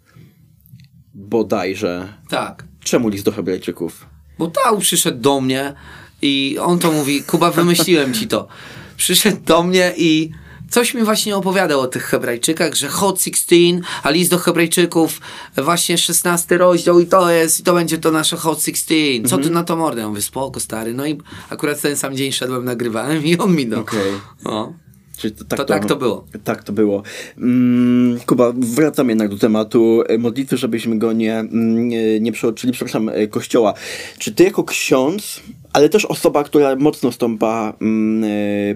Bodajże. Tak. Czemu List do Hebrajczyków? Bo Tau przyszedł do mnie i on to mówi, Kuba, wymyśliłem ci to. Przyszedł do mnie i coś mi właśnie opowiadał o tych Hebrajczykach, że Hot szesnaście, a list do Hebrajczyków, właśnie szesnasty rozdział i to jest, i to będzie to nasze Hot szesnaście. Co ty na to mordę? Ja mówię, spoko, stary. No i akurat ten sam dzień szedłem, nagrywałem i on mi do... Okej. Okay. Czyli to, tak, to, to tak to było. Tak to było. Mm, Kuba, wracam jednak do tematu modlitwy, żebyśmy go nie, nie, nie przeoczyli, przepraszam, kościoła. Czy ty jako ksiądz, ale też osoba, która mocno stąpa mm,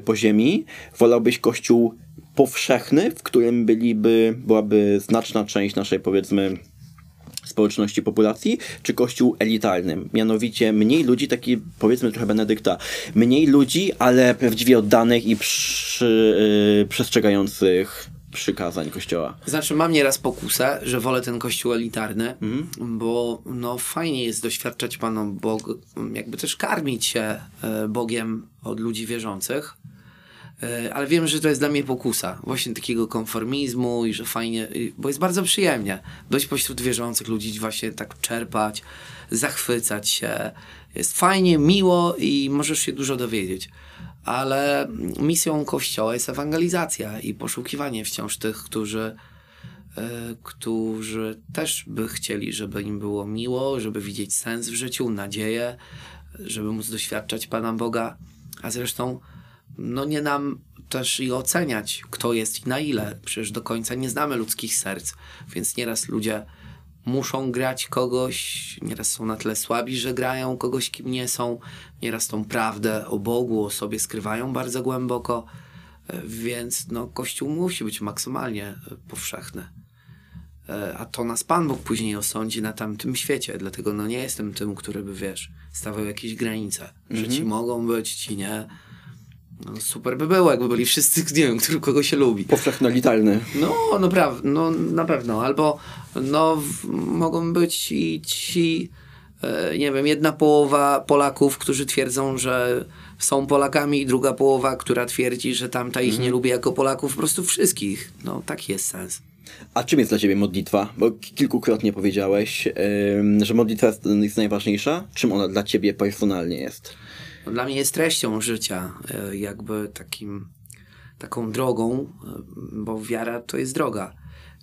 po ziemi, wolałbyś kościół powszechny, w którym byliby, byłaby znaczna część naszej, powiedzmy, społeczności, populacji, czy kościół elitarny? Mianowicie mniej ludzi, taki powiedzmy trochę Benedykta, mniej ludzi, ale prawdziwie oddanych i przy, yy, przestrzegających przykazań kościoła. Znaczy, mam nieraz pokusę, że wolę ten kościół elitarny, mm. bo no fajnie jest doświadczać Pana Boga, jakby też karmić się y, Bogiem od ludzi wierzących, y, ale wiem, że to jest dla mnie pokusa właśnie takiego konformizmu i że fajnie, y, bo jest bardzo przyjemnie dojść pośród wierzących ludzi, właśnie tak czerpać, zachwycać się. Jest fajnie, miło i możesz się dużo dowiedzieć. Ale misją Kościoła jest ewangelizacja i poszukiwanie wciąż tych, którzy, y, którzy też by chcieli, żeby im było miło, żeby widzieć sens w życiu, nadzieję, żeby móc doświadczać Pana Boga, a zresztą no nie nam też i oceniać, kto jest i na ile. Przecież do końca nie znamy ludzkich serc, więc nieraz ludzie muszą grać kogoś, nieraz są na tyle słabi, że grają kogoś, kim nie są, nieraz tą prawdę o Bogu, o sobie skrywają bardzo głęboko, więc no, Kościół musi być maksymalnie powszechny. A to nas Pan Bóg później osądzi na tamtym świecie, dlatego no, nie jestem tym, który by, wiesz, stawiał jakieś granice, mhm. że ci mogą być, ci nie. No, super by było, jakby byli wszyscy, nie wiem, który kogo się lubi. Powszechno-elitarny. No, no, pra- no, na pewno. Albo no, w- mogą być i ci, e, nie wiem, jedna połowa Polaków, którzy twierdzą, że są Polakami, i druga połowa, która twierdzi, że tamta ich mm. nie lubi jako Polaków. Po prostu wszystkich. No, taki jest sens. A czym jest dla ciebie modlitwa? Bo kilkukrotnie powiedziałeś, yy, że modlitwa jest, jest najważniejsza. Czym ona dla ciebie personalnie jest? Dla mnie jest treścią życia, jakby takim, taką drogą, bo wiara to jest droga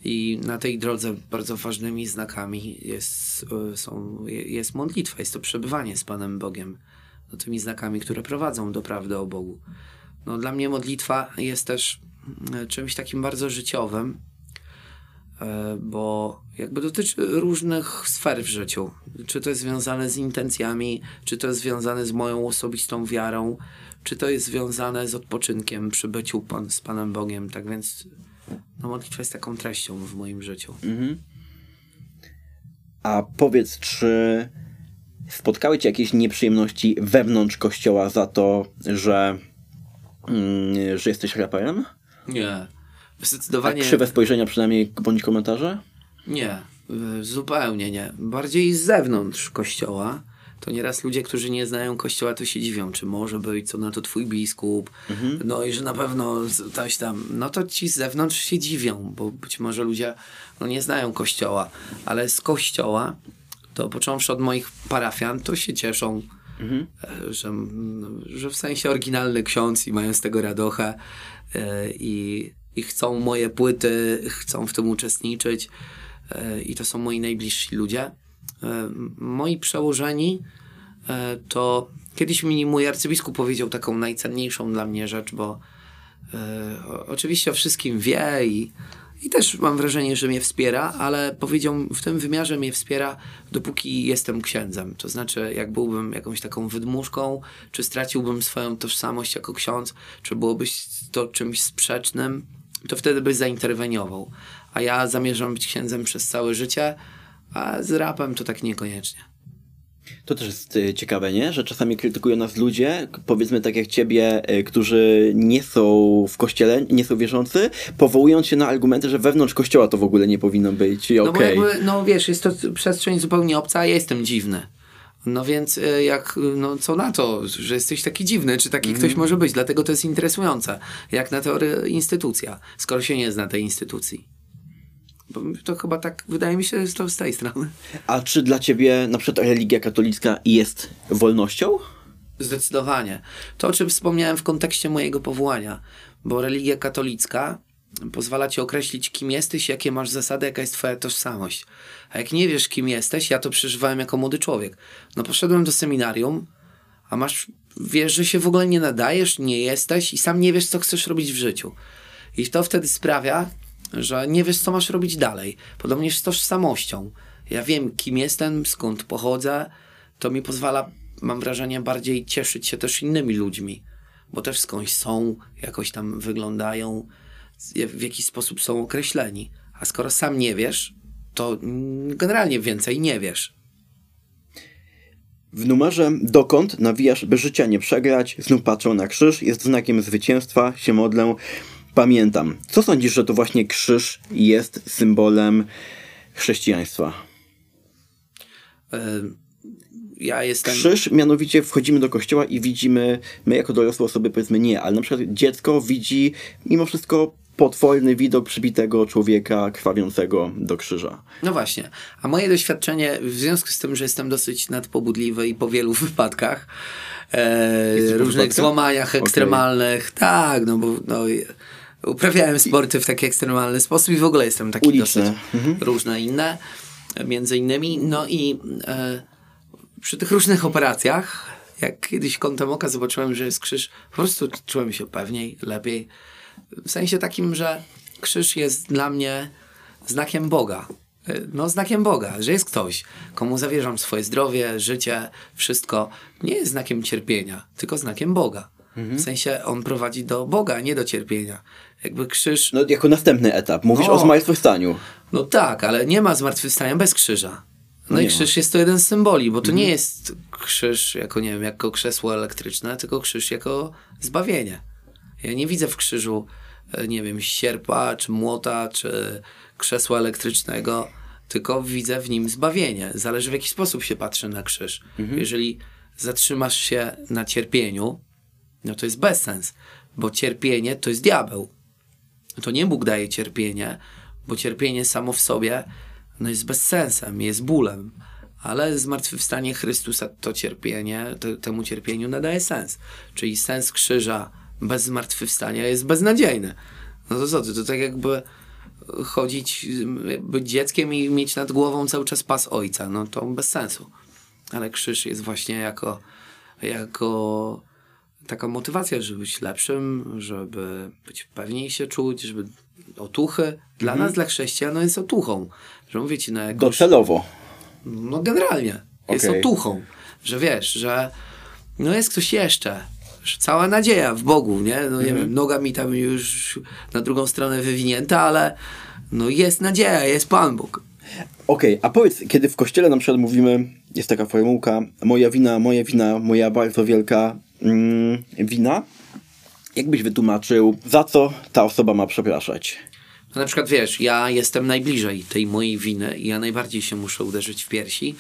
i na tej drodze bardzo ważnymi znakami jest, są, jest modlitwa, jest to przebywanie z Panem Bogiem, no, tymi znakami, które prowadzą do prawdy o Bogu. No, dla mnie modlitwa jest też czymś takim bardzo życiowym, bo jakby dotyczy różnych sfer w życiu. Czy to jest związane z intencjami, czy to jest związane z moją osobistą wiarą, czy to jest związane z odpoczynkiem przy byciu pan, z Panem Bogiem. Tak więc no, modlitwa jest taką treścią w moim życiu. Mhm. A powiedz, czy spotkały cię jakieś nieprzyjemności wewnątrz kościoła za to, że, mm, że jesteś raperem? Nie. Zdecydowanie... A krzywe spojrzenia przynajmniej bądź komentarze? Nie, zupełnie nie. Bardziej z zewnątrz kościoła. To nieraz ludzie, którzy nie znają kościoła, to się dziwią, czy może być, co na to twój biskup, mhm. no i że na pewno coś tam. No to ci z zewnątrz się dziwią, bo być może ludzie no, nie znają kościoła, ale z kościoła, to począwszy od moich parafian, to się cieszą, mhm. że, że w sensie oryginalny ksiądz i mają z tego radochę i i chcą moje płyty, chcą w tym uczestniczyć yy, i to są moi najbliżsi ludzie. Yy, moi przełożeni yy, to... Kiedyś mi mój arcybiskup powiedział taką najcenniejszą dla mnie rzecz, bo yy, oczywiście o wszystkim wie i, i też mam wrażenie, że mnie wspiera, ale powiedział, w tym wymiarze mnie wspiera, dopóki jestem księdzem. To znaczy, jak byłbym jakąś taką wydmuszką, czy straciłbym swoją tożsamość jako ksiądz, czy byłoby to czymś sprzecznym, to wtedy byś zainterweniował. A ja zamierzam być księdzem przez całe życie, a z rapem to tak niekoniecznie. To też jest ciekawe, nie? Że czasami krytykują nas ludzie, powiedzmy tak jak ciebie, którzy nie są w kościele, nie są wierzący, powołując się na argumenty, że wewnątrz kościoła to w ogóle nie powinno być. I no okay. bo jakby, no wiesz, jest to przestrzeń zupełnie obca, a ja jestem dziwny. No więc jak, no co na to, że jesteś taki dziwny, czy taki mm. ktoś może być, dlatego to jest interesujące, jak na teorię instytucja, skoro się nie zna tej instytucji. Bo to chyba tak, wydaje mi się, że to z tej strony. A czy dla ciebie na przykład religia katolicka jest wolnością? Zdecydowanie. To, o czym wspomniałem w kontekście mojego powołania, bo religia katolicka pozwala ci określić, kim jesteś, jakie masz zasady, jaka jest twoja tożsamość. A jak nie wiesz, kim jesteś, ja to przeżywałem jako młody człowiek. No poszedłem do seminarium, a masz, wiesz, że się w ogóle nie nadajesz, nie jesteś i sam nie wiesz, co chcesz robić w życiu. I to wtedy sprawia, że nie wiesz, co masz robić dalej. Podobnie z tożsamością. Ja wiem, kim jestem, skąd pochodzę. To mi pozwala, mam wrażenie, bardziej cieszyć się też innymi ludźmi, bo też skądś są, jakoś tam wyglądają, w jakiś sposób są określeni. A skoro sam nie wiesz, to generalnie więcej nie wiesz. W numerze "Dokąd nawijasz, by życia nie przegrać", znów patrzę na krzyż, jest znakiem zwycięstwa, się modlę, pamiętam. Co sądzisz, że to właśnie krzyż jest symbolem chrześcijaństwa? Y- Ja jestem... Krzyż, mianowicie wchodzimy do kościoła i widzimy, my jako dorosłe osoby powiedzmy nie, ale na przykład dziecko widzi mimo wszystko potworny widok przybitego człowieka krwawiącego do krzyża. No właśnie, a moje doświadczenie w związku z tym, że jestem dosyć nadpobudliwy i po wielu wypadkach, e, różnych złamaniach ekstremalnych, okay. Tak, no bo no, uprawiałem sporty w taki ekstremalny sposób i w ogóle jestem taki uliczne. Dosyć mhm. różne inne, między innymi, no i... E, Przy tych różnych operacjach, jak kiedyś kątem oka zobaczyłem, że jest krzyż, po prostu czułem się pewniej, lepiej. W sensie takim, że krzyż jest dla mnie znakiem Boga. No znakiem Boga, że jest ktoś, komu zawierzam swoje zdrowie, życie, wszystko. Nie jest znakiem cierpienia, tylko znakiem Boga. Mhm. W sensie on prowadzi do Boga, nie do cierpienia. Jakby krzyż... No jako następny etap. Mówisz o, o zmartwychwstaniu. No tak, ale nie ma zmartwychwstania bez krzyża. No nie i krzyż ma. Jest to jeden z symboli, bo to mhm. nie jest krzyż jako, nie wiem, jako krzesło elektryczne, tylko krzyż jako zbawienie. Ja nie widzę w krzyżu, nie wiem, sierpa, czy młota, czy krzesła elektrycznego, tylko widzę w nim zbawienie. Zależy, w jaki sposób się patrzy na krzyż. Mhm. Jeżeli zatrzymasz się na cierpieniu, no to jest bezsens, bo cierpienie to jest diabeł. To nie Bóg daje cierpienie, bo cierpienie samo w sobie no jest bezsensem, jest bólem, ale zmartwychwstanie Chrystusa to cierpienie, te, temu cierpieniu nadaje sens. Czyli sens krzyża bez zmartwychwstania jest beznadziejny. No to co, to, to tak jakby chodzić, być dzieckiem i mieć nad głową cały czas pas ojca, no to bez sensu. Ale krzyż jest właśnie jako, jako taka motywacja, żeby być lepszym, żeby być pewniej się czuć, żeby otuchy. Dla mhm. nas, dla chrześcijan jest otuchą. Że mówię ci na jakąś... Docelowo. No generalnie. Jest okay. otuchą. Że wiesz, że no jest ktoś jeszcze. Cała nadzieja w Bogu, nie? No nie mhm. wiem, noga mi tam już na drugą stronę wywinięta, ale no jest nadzieja, jest Pan Bóg. Okej, okay, a powiedz, kiedy w kościele na przykład mówimy, jest taka formułka, moja wina, moja wina, moja bardzo wielka mm, wina, jak byś wytłumaczył, za co ta osoba ma przepraszać? No na przykład wiesz, ja jestem najbliżej tej mojej winy i ja najbardziej się muszę uderzyć w piersi,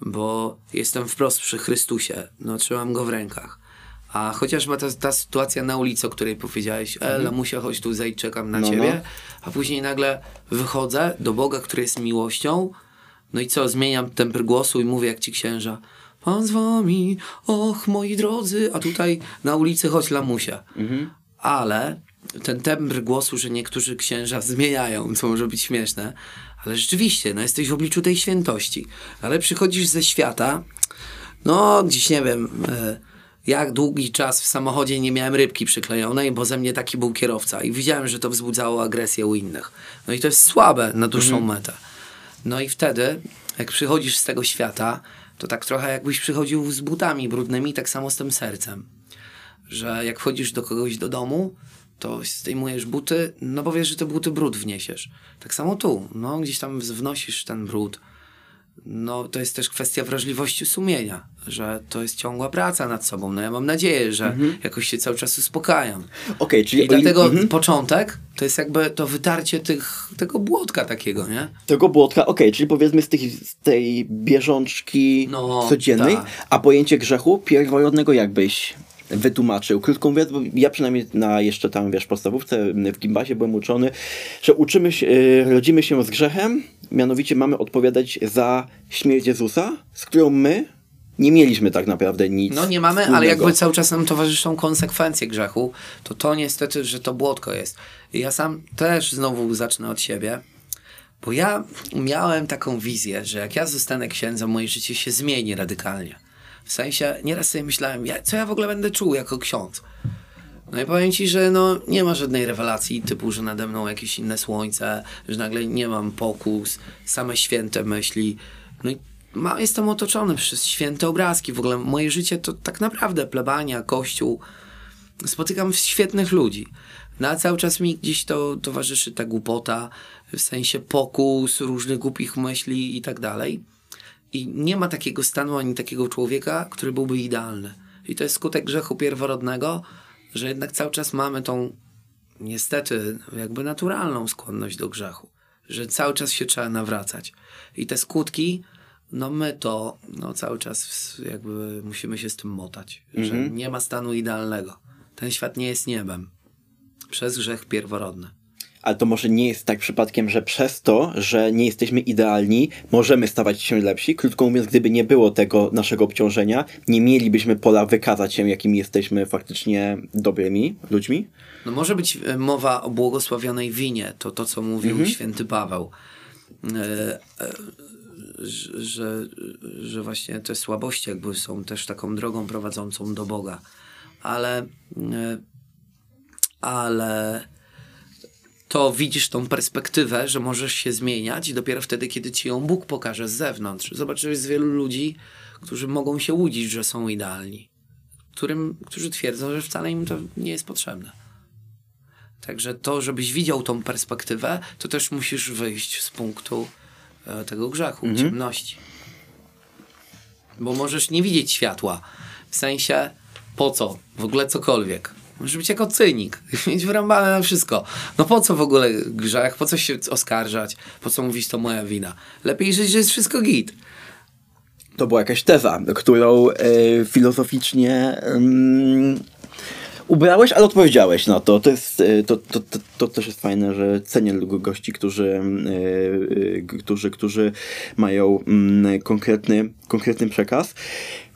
bo jestem wprost przy Chrystusie, no trzymam Go w rękach. A chociażby ta, ta sytuacja na ulicy, o której powiedziałeś, mhm. e, lamusia, chodź tu, zejdź, czekam na no, ciebie, no. A później nagle wychodzę do Boga, który jest miłością, no i co, zmieniam temper głosu i mówię jak ci księża, Pan z wami, och moi drodzy, a tutaj na ulicy chodź lamusia. Mhm. Ale ten tembr głosu, że niektórzy księża zmieniają, co może być śmieszne, ale rzeczywiście, no jesteś w obliczu tej świętości, ale przychodzisz ze świata, no gdzieś nie wiem, jak długi czas w samochodzie nie miałem rybki przyklejonej, bo ze mnie taki był kierowca i widziałem, że to wzbudzało agresję u innych. No i to jest słabe na dłuższą mhm. metę. No i wtedy, jak przychodzisz z tego świata, to tak trochę jakbyś przychodził z butami brudnymi, tak samo z tym sercem. Że jak wchodzisz do kogoś do domu, to zdejmujesz buty, no bo wiesz, że te buty brud wniesiesz. Tak samo tu, no gdzieś tam wnosisz ten brud. No to jest też kwestia wrażliwości sumienia, że to jest ciągła praca nad sobą. No ja mam nadzieję, że mhm. jakoś się cały czas uspokajam. Okay, czyli I dlatego mhm. początek to jest jakby to wytarcie tych, tego błotka takiego, nie? Tego błotka, okej, okay, czyli powiedzmy z, tych, z tej bieżączki no, codziennej, ta. A pojęcie grzechu pierworodnego jakbyś wytłumaczył. Krótko mówiąc, bo ja przynajmniej na jeszcze tam, wiesz, podstawówce w gimbazie byłem uczony, że uczymy się, rodzimy się z grzechem, mianowicie mamy odpowiadać za śmierć Jezusa, z którą my nie mieliśmy tak naprawdę nic. No nie mamy, wspólnego. Ale jakby cały czas nam towarzyszą konsekwencje grzechu, to to niestety, że to błotko jest. I ja sam też znowu zacznę od siebie, bo ja miałem taką wizję, że jak ja zostanę księdzem, moje życie się zmieni radykalnie. W sensie, nieraz sobie myślałem, ja, co ja w ogóle będę czuł jako ksiądz. No i powiem ci, że no, nie ma żadnej rewelacji typu, że nade mną jakieś inne słońce, że nagle nie mam pokus, same święte myśli. No i ma, jestem otoczony przez święte obrazki. W ogóle moje życie to tak naprawdę plebania, kościół. Spotykam świetnych ludzi. No a cały czas mi gdzieś to towarzyszy ta głupota, w sensie pokus, różnych głupich myśli i tak dalej. I nie ma takiego stanu ani takiego człowieka, który byłby idealny. I to jest skutek grzechu pierworodnego, że jednak cały czas mamy tą niestety jakby naturalną skłonność do grzechu, że cały czas się trzeba nawracać. I te skutki, no my to no cały czas jakby musimy się z tym motać, mm-hmm. że nie ma stanu idealnego. Ten świat nie jest niebem przez grzech pierworodny. Ale to może nie jest tak przypadkiem, że przez to, że nie jesteśmy idealni, możemy stawać się lepsi. Krótko mówiąc, gdyby nie było tego naszego obciążenia, nie mielibyśmy pola wykazać się, jakimi jesteśmy faktycznie dobrymi ludźmi. No może być mowa o błogosławionej winie, to to, co mówił mhm. święty Paweł. Yy, yy, że, że właśnie te słabości jakby są też taką drogą prowadzącą do Boga. Ale... Yy, ale... to widzisz tą perspektywę, że możesz się zmieniać i dopiero wtedy, kiedy ci ją Bóg pokaże z zewnątrz. Zobaczysz z wielu ludzi, którzy mogą się łudzić, że są idealni. Którym, którzy twierdzą, że wcale im to nie jest potrzebne. Także to, żebyś widział tą perspektywę, to też musisz wyjść z punktu e, tego grzechu, mhm. ciemności. Bo możesz nie widzieć światła. W sensie, po co? W ogóle cokolwiek. Możesz być jako cynik, mieć wyrąbane na wszystko. No po co w ogóle grzech, po co się oskarżać, po co mówić to moja wina. Lepiej żyć, że jest wszystko git. To była jakaś teza, którą y, filozoficznie y, ubrałeś, ale odpowiedziałeś na to. To, jest, y, to, to, to, to też jest fajne, że cenię gości, którzy, y, y, którzy, którzy mają y, konkretny, konkretny przekaz.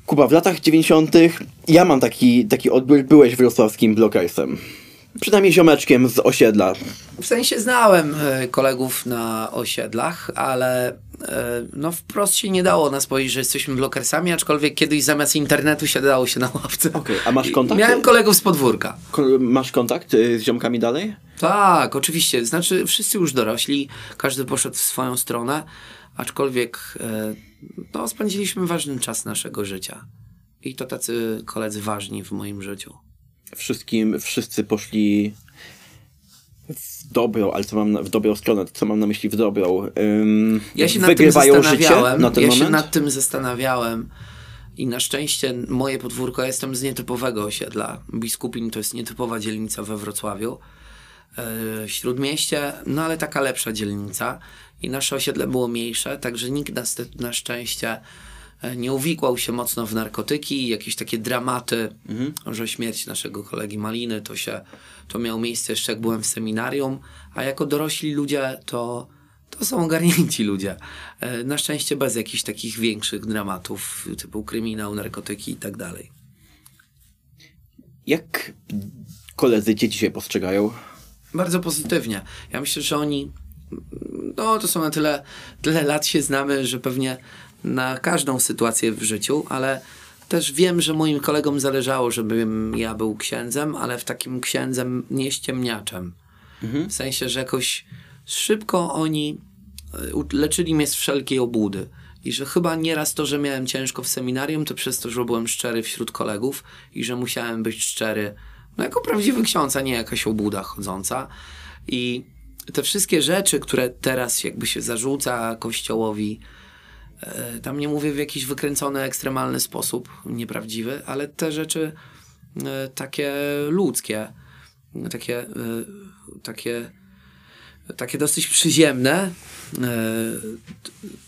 Kuba, w latach dziewięćdziesiątych ja mam taki, taki odbiór, byłeś wrocławskim blokersem. Przynajmniej ziomeczkiem z osiedla. W sensie znałem y, kolegów na osiedlach, ale y, no wprost się nie dało nas powiedzieć, że jesteśmy blokersami, aczkolwiek kiedyś zamiast internetu siadało się na ławce. Okay, a masz kontakt? I miałem kolegów z podwórka. Ko- masz kontakt y, z ziomkami dalej? Tak, oczywiście. Znaczy wszyscy już dorośli, każdy poszedł w swoją stronę. Aczkolwiek no, spędziliśmy ważny czas naszego życia. I to tacy koledzy ważni w moim życiu. Wszystkim, wszyscy poszli w dobrą, ale co mam w dobrą stronę, co mam na myśli w dobrą. Ym, ja się nad tym zastanawiałem. Na ten ja moment? się nad tym zastanawiałem. I na szczęście moje podwórko, ja jestem z nietypowego osiedla. Biskupin to jest nietypowa dzielnica we Wrocławiu. Yy, Śródmieście, no ale taka lepsza dzielnica. I nasze osiedle było mniejsze, także nikt nas na szczęście nie uwikłał się mocno w narkotyki, jakieś takie dramaty, mhm. że śmierć naszego kolegi Maliny to się, to miało miejsce jeszcze jak byłem w seminarium, a jako dorośli ludzie to, to są ogarnięci ludzie. Na szczęście bez jakichś takich większych dramatów typu kryminał, narkotyki i tak dalej. Jak koledzy cię dzisiaj postrzegają? Bardzo pozytywnie. Ja myślę, że oni no to są na tyle, tyle lat się znamy, że pewnie na każdą sytuację w życiu, ale też wiem, że moim kolegom zależało, żebym ja był księdzem, ale w takim księdzem nie ściemniaczem. Mhm. W sensie, że jakoś szybko oni leczyli mnie z wszelkiej obłudy. I że chyba nieraz to, że miałem ciężko w seminarium, to przez to, że byłem szczery wśród kolegów i że musiałem być szczery, no jako prawdziwy ksiądz, a nie jakaś obłuda chodząca. I te wszystkie rzeczy, które teraz jakby się zarzuca Kościołowi, tam nie mówię w jakiś wykręcony, ekstremalny sposób, nieprawdziwy, ale te rzeczy takie ludzkie, takie, takie takie dosyć przyziemne,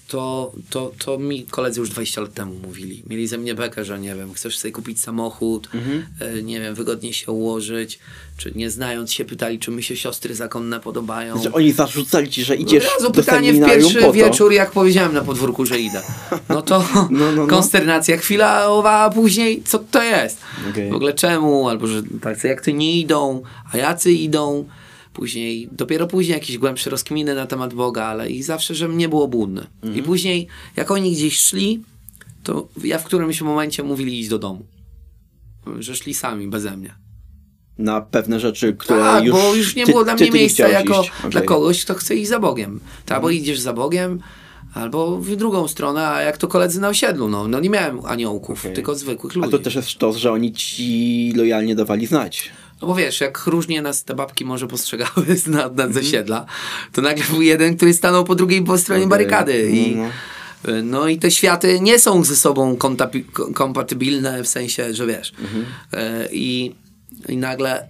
to, to, to mi koledzy już dwadzieścia lat temu mówili. Mieli ze mnie bekę, że nie wiem, chcesz sobie kupić samochód, mhm. nie wiem, wygodnie się ułożyć, czy nie znając się pytali, czy mi się siostry zakonne podobają. Znaczy, oni zarzucali ci, że idziesz no, razu do pytanie w pierwszy wieczór, jak powiedziałem na podwórku, że idę. No to no, no, no. konsternacja chwilowa, a później co to jest? Okay. W ogóle czemu? Albo że tacy jak ty nie idą, a jacy idą. Później, dopiero później jakieś głębsze rozkminy na temat Boga, ale i zawsze, że mnie było budne. Mhm. I później, jak oni gdzieś szli, to ja w którymś momencie mówili iść do domu. Że szli sami, beze mnie. Na pewne rzeczy, które tak, już... bo już nie ty, było dla mnie ty, ty miejsca jako okay. dla kogoś, kto chce iść za Bogiem. To albo mhm. idziesz za Bogiem, albo w drugą stronę, a jak to koledzy na osiedlu. No, no nie miałem aniołków, okay. tylko zwykłych ludzi. A to też jest to, że oni ci lojalnie dawali znać. No bo wiesz, jak różnie nas te babki może postrzegały nad, nad ze siedla, to nagle był jeden, który stanął po drugiej po stronie barykady. I, no i te światy nie są ze sobą kompatybilne, w sensie, że wiesz. I, i nagle,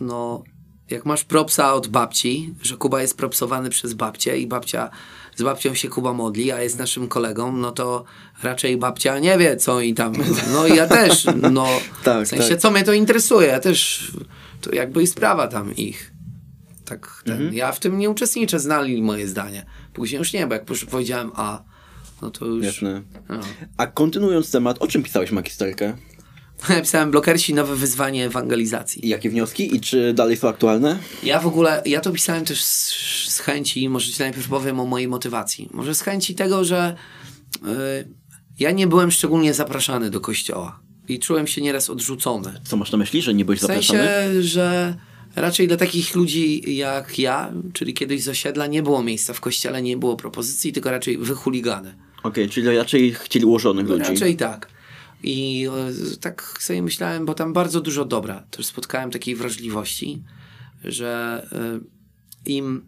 no, jak masz propsa od babci, że Kuba jest propsowany przez babcię i babcia z babcią się Kuba modli, a jest naszym kolegą, no to raczej babcia nie wie, co i tam. No i ja też, no tak, w sensie, tak. co mnie to interesuje, ja też, to jakby i sprawa tam ich. Tak, ten, mhm. ja w tym nie uczestniczę, znali moje zdanie. Później już nie, bo jak powiedziałem A, no to już... No. A kontynuując temat, o czym pisałeś magisterkę? Pisałem Blokersi, nowe wyzwanie ewangelizacji. I jakie wnioski? I czy dalej są aktualne? Ja w ogóle, ja to pisałem też z, z chęci, może ci najpierw powiem o mojej motywacji. Może z chęci tego, że yy, ja nie byłem szczególnie zapraszany do kościoła. I czułem się nieraz odrzucony. Co masz na myśli, że nie byłeś zapraszany? W sensie, że raczej dla takich ludzi jak ja, czyli kiedyś z osiedla, nie było miejsca w kościele, nie było propozycji, tylko raczej wychuligany. Okej, okay, czyli raczej chcieli ułożonych ludzi. Raczej tak. I tak sobie myślałem, bo tam bardzo dużo dobra. Też spotkałem takiej wrażliwości, że im,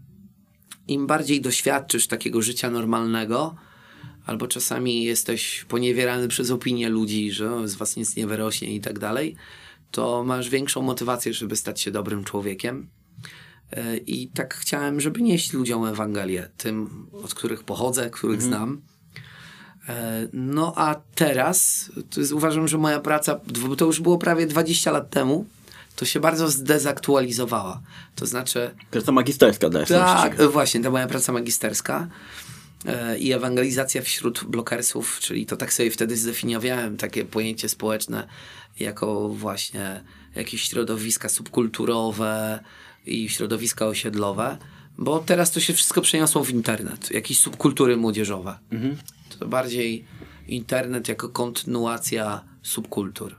im bardziej doświadczysz takiego życia normalnego, albo czasami jesteś poniewierany przez opinię ludzi, że z was nic nie wyrośnie i tak dalej, to masz większą motywację, żeby stać się dobrym człowiekiem. I tak chciałem, żeby nieść ludziom Ewangelię, tym, od których pochodzę, których mhm. znam. No a teraz to jest, uważam, że moja praca, to już było prawie dwadzieścia lat temu, to się bardzo zdezaktualizowała. To znaczy... Praca magisterska, dajesz. Tak, właśnie, ta moja praca magisterska e, i ewangelizacja wśród blokersów, czyli to tak sobie wtedy zdefiniowałem takie pojęcie społeczne jako właśnie jakieś środowiska subkulturowe i środowiska osiedlowe, bo teraz to się wszystko przeniosło w internet, jakieś subkultury młodzieżowe. Mhm. To bardziej internet jako kontynuacja subkultur.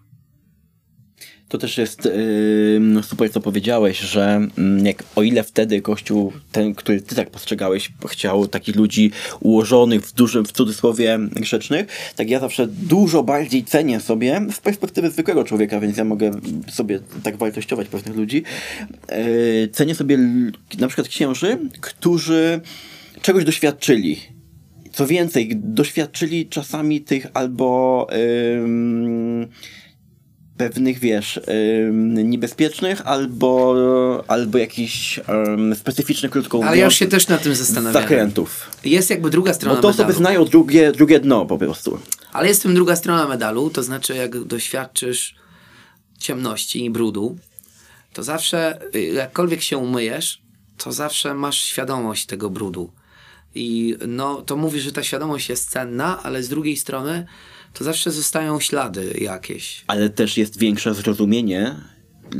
To też jest yy, super, co powiedziałeś, że jak, o ile wtedy Kościół, ten, który ty tak postrzegałeś, chciał takich ludzi ułożonych w dużym, w cudzysłowie, grzecznych, tak ja zawsze dużo bardziej cenię sobie z perspektywy zwykłego człowieka, więc ja mogę sobie tak wartościować pewnych ludzi. Yy, cenię sobie na przykład księży, którzy czegoś doświadczyli. Co więcej, doświadczyli czasami tych albo ym, pewnych, wiesz, ym, niebezpiecznych, albo, albo jakichś ym, specyficznych, krótko mówiąc. Ale ja już się też na tym zastanawiam. Zakrętów. Jest jakby druga strona medalu. Bo to osoby znają drugie, drugie dno po prostu. Ale jest w tym druga strona medalu, to znaczy jak doświadczysz ciemności i brudu, to zawsze, jakkolwiek się umyjesz, to zawsze masz świadomość tego brudu. I no, to mówi, że ta świadomość jest cenna, ale z drugiej strony to zawsze zostają ślady jakieś. Ale też jest większe zrozumienie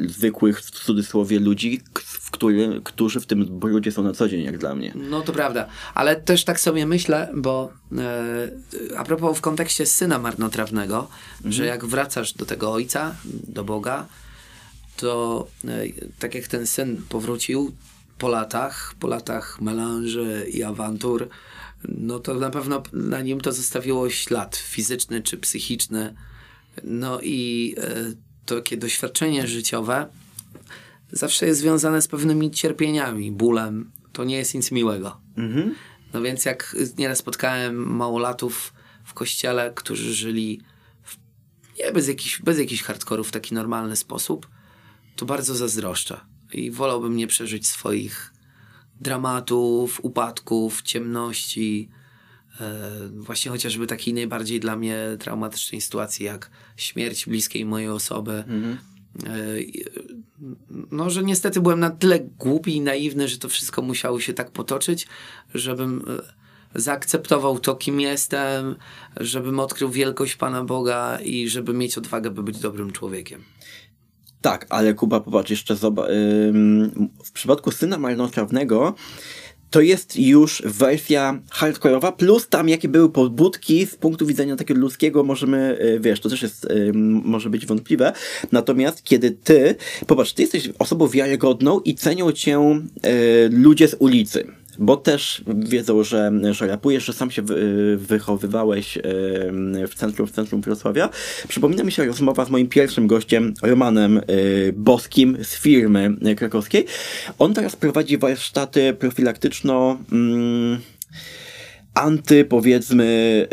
zwykłych, w cudzysłowie, ludzi, w który, którzy w tym brudzie są na co dzień, jak dla mnie. No to prawda, ale też tak sobie myślę, bo yy, a propos w kontekście syna marnotrawnego, mhm. że jak wracasz do tego ojca, do Boga, to yy, tak jak ten syn powrócił, po latach, po latach melanży i awantur, no to na pewno na nim to zostawiło ślad fizyczny czy psychiczny. No i y, to takie doświadczenie życiowe zawsze jest związane z pewnymi cierpieniami, bólem. To nie jest nic miłego. Mhm. No więc jak nieraz spotkałem małolatów w kościele, którzy żyli w, nie, bez jakichś, bez jakichś hardkorów w taki normalny sposób, to bardzo zazdroszczę. I wolałbym nie przeżyć swoich dramatów, upadków, ciemności, właśnie chociażby takiej najbardziej dla mnie traumatycznej sytuacji jak śmierć bliskiej mojej osoby. Mhm. No, że niestety byłem na tyle głupi i naiwny, że to wszystko musiało się tak potoczyć, żebym zaakceptował to, kim jestem, żebym odkrył wielkość Pana Boga i żeby mieć odwagę, by być dobrym człowiekiem. Tak, ale Kuba, popatrz, jeszcze zoba- ym, w przypadku syna marnotrawnego to jest już wersja hardkorowa, plus tam jakie były pobudki z punktu widzenia takiego ludzkiego, możemy, wiesz, to też jest, może być wątpliwe. Natomiast kiedy ty, popatrz, ty jesteś osobą wiarygodną i cenią cię y, ludzie z ulicy, bo też wiedzą, że, że rapujesz, że sam się wy, wychowywałeś y, w centrum, w centrum Wrocławia. Przypomina mi się rozmowa z moim pierwszym gościem, Romanem y, Boskim z firmy krakowskiej. On teraz prowadzi warsztaty profilaktyczno mm, anty, powiedzmy,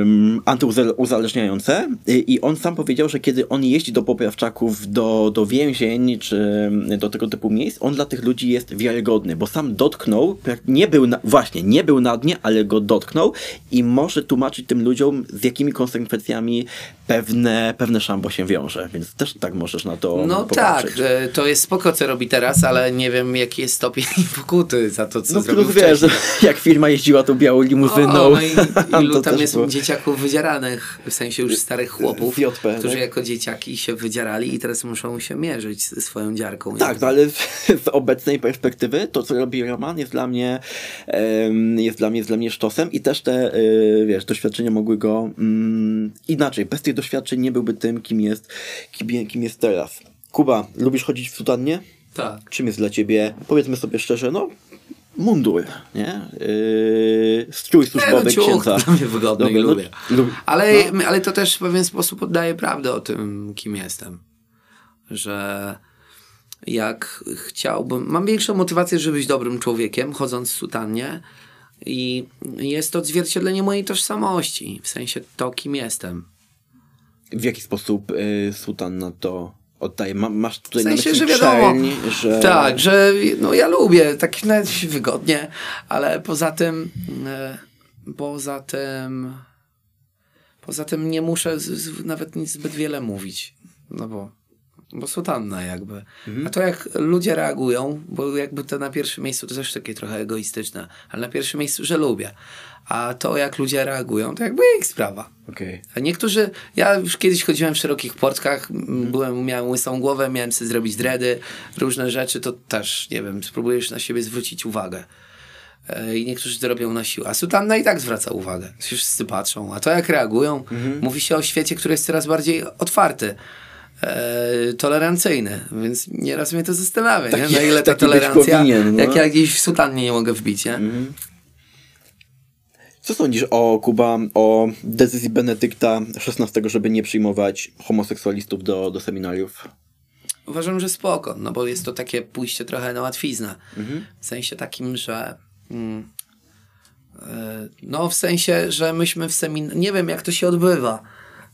um, antyuzależniające i on sam powiedział, że kiedy on jeździ do poprawczaków, do, do więzień czy do tego typu miejsc, on dla tych ludzi jest wiarygodny, bo sam dotknął, nie był na, właśnie, nie był na dnie, ale go dotknął i może tłumaczyć tym ludziom, z jakimi konsekwencjami pewne, pewne szambo się wiąże, więc też tak możesz na to no popatrzeć. No tak, to jest spoko, co robi teraz, ale nie wiem, jaki jest stopień pokuty za to, co no, zrobił wcześniej. Wiesz, jak firma jeździła tą białą limuzyną. O, o, no i ilu tam jest było dzieciaków wydzieranych, w sensie już starych chłopów, J P, którzy tak? jako dzieciaki się wydzierali i teraz muszą się mierzyć ze swoją dziarką. Tak, no ale z obecnej perspektywy to, co robi Roman, jest dla mnie jest dla mnie, jest dla mnie sztosem i też te, wiesz, doświadczenia mogły go mm, inaczej. Bez tych doświadczeń nie byłby tym, kim jest, kim, kim jest teraz. Kuba, lubisz chodzić w sutannie? Tak. Czym jest dla ciebie, powiedzmy sobie szczerze, no mundur, nie? Yy, strój służbowy księdza. Dla mnie wygodny. Dobry, i lubię. lubię. Ale, no. ale to też w pewien sposób oddaje prawdę o tym, kim jestem. Że jak chciałbym... Mam większą motywację, żeby być dobrym człowiekiem, chodząc w sutannie i jest to odzwierciedlenie mojej tożsamości. W sensie to, kim jestem. W jaki sposób yy, sutanna to... Oddaję. Masz tutaj w sensie, że wiadomo, że... Tak, że no, ja lubię, tak nawet wygodnie, ale poza tym yy, poza tym poza tym nie muszę z, z, nawet nic zbyt wiele mówić, no bo, bo sutanna jakby. Mhm. A to jak ludzie reagują, bo jakby to na pierwszym miejscu to też takie trochę egoistyczne, ale na pierwszym miejscu, że lubię. A to, jak ludzie reagują, to jakby ich sprawa. Okay. A niektórzy... Ja już kiedyś chodziłem w szerokich portkach, mm. byłem, miałem łysą głowę, miałem sobie zrobić dready, różne rzeczy, to też, nie wiem, spróbujesz na siebie zwrócić uwagę. Yy, I niektórzy to robią na siłę. A sutanna i tak zwraca uwagę. Wszyscy patrzą. A to, jak reagują, mm-hmm. mówi się o świecie, który jest coraz bardziej otwarty, yy, tolerancyjny. Więc nieraz mnie to zastanawia, tak nie? Na ile ta tolerancja... Powinien, no. Jak ja gdzieś w sutannie nie mogę wbić, nie? Mm-hmm. Co sądzisz o, Kuba, o decyzji Benedykta szesnastego, żeby nie przyjmować homoseksualistów do, do seminariów? Uważam, że spoko, no bo jest to takie pójście trochę na łatwiznę. Mhm. W sensie takim, że... Mm, yy, no w sensie, że myśmy w semin... Nie wiem, jak to się odbywa.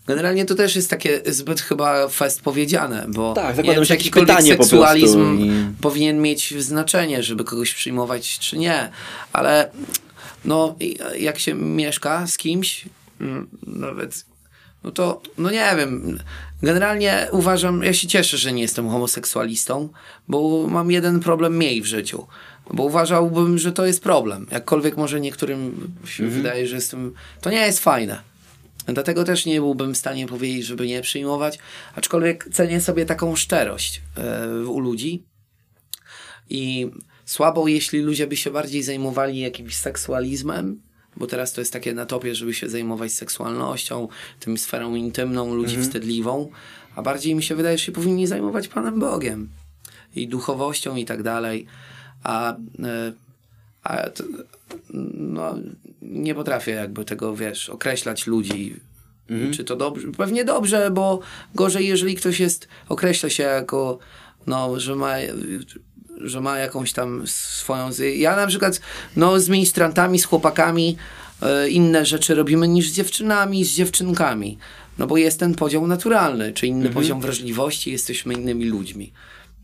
Generalnie to też jest takie zbyt chyba fest powiedziane, bo tak, nie wiem, że jakikolwiek seksualizm po powinien mieć znaczenie, żeby kogoś przyjmować czy nie, ale... No, jak się mieszka z kimś, nawet, no to, no nie wiem, generalnie uważam, ja się cieszę, że nie jestem homoseksualistą, bo mam jeden problem mniej w życiu, bo uważałbym, że to jest problem, jakkolwiek może niektórym się mhm. wydaje, że jestem, to nie jest fajne. Dlatego też nie byłbym w stanie powiedzieć, żeby nie przyjmować, aczkolwiek cenię sobie taką szczerość yy, u ludzi i... Słabo, jeśli ludzie by się bardziej zajmowali jakimś seksualizmem, bo teraz to jest takie na topie, żeby się zajmować seksualnością, tym sferą intymną, ludzi mhm. wstydliwą, a bardziej mi się wydaje, że się powinni zajmować Panem Bogiem i duchowością i tak dalej. A, a no, nie potrafię jakby tego, wiesz, określać ludzi. Mhm. Czy to dobrze? Pewnie dobrze, bo gorzej, jeżeli ktoś jest, określa się jako, no, że ma... że ma jakąś tam swoją... Ja na przykład no, z ministrantami, z chłopakami yy, inne rzeczy robimy niż z dziewczynami, z dziewczynkami. No bo jest ten podział naturalny, czy inny mhm. poziom wrażliwości, jesteśmy innymi ludźmi.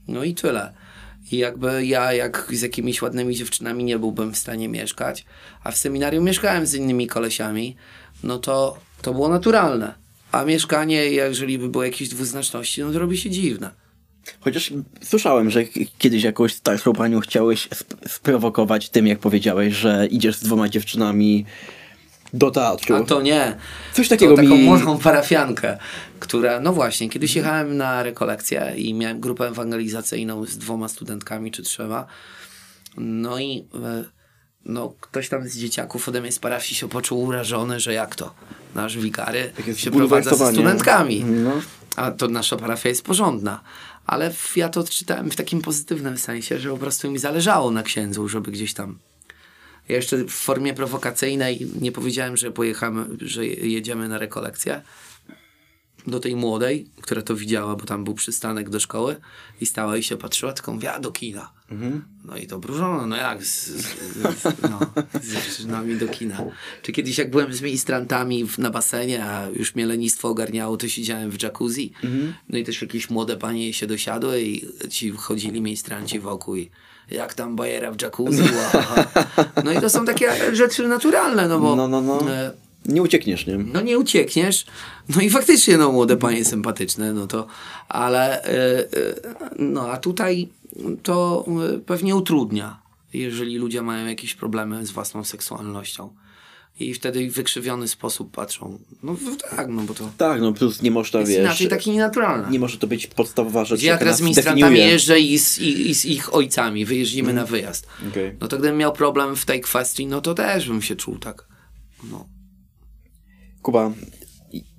No i tyle. I jakby ja jak z jakimiś ładnymi dziewczynami nie byłbym w stanie mieszkać, a w seminarium mieszkałem z innymi kolesiami, no to to było naturalne. A mieszkanie, jeżeli by było jakieś dwuznaczności, no to robi się dziwne. Chociaż słyszałem, że kiedyś jakąś starszą panią chciałeś sp sprowokować tym, jak powiedziałeś, że idziesz z dwoma dziewczynami do teatru. A to nie. Coś takiego to mi... taką młodą parafiankę, która... No właśnie, kiedyś jechałem na rekolekcję i miałem grupę ewangelizacyjną z dwoma studentkami czy trzema. No i no, ktoś tam z dzieciaków ode mnie z parafii się poczuł urażony, że jak to? Nasz wikary tak się prowadza ze studentkami. No. A to nasza parafia jest porządna. Ale w, ja to odczytałem w takim pozytywnym sensie, że po prostu mi zależało na księdzu, żeby gdzieś tam... Ja jeszcze w formie prowokacyjnej nie powiedziałem, że pojechamy, że jedziemy na rekolekcję do tej młodej, która to widziała, bo tam był przystanek do szkoły i stała i się patrzyła, tylko mówiła do kina. Mhm. No i to brużono, no jak z, z, z, no, z dziewczynami do kina. Czy kiedyś jak byłem z ministrantami w, na basenie, a już mnie lenistwo ogarniało, to siedziałem w jacuzzi. Mhm. No i też jakieś młode panie się dosiadły i ci chodzili ministranci wokół i jak tam bajera w jacuzzi. Wow. No i to są takie rzeczy naturalne, no bo... No, no, no. Nie uciekniesz, nie? No nie uciekniesz. No i faktycznie, no młode panie sympatyczne, no to... Ale... No a tutaj to pewnie utrudnia, jeżeli ludzie mają jakieś problemy z własną seksualnością. I wtedy w wykrzywiony sposób patrzą. No tak, no bo to... Tak, no plus nie można, jest, wiesz... inaczej taki nienaturalny. Nie może to być podstawowa rzecz, ja teraz z ministrantami jeżdżę i z, i, i z ich ojcami. Wyjeżdżimy mm. na wyjazd. Okay. No to gdybym miał problem w tej kwestii, no to też bym się czuł tak. No. Kuba,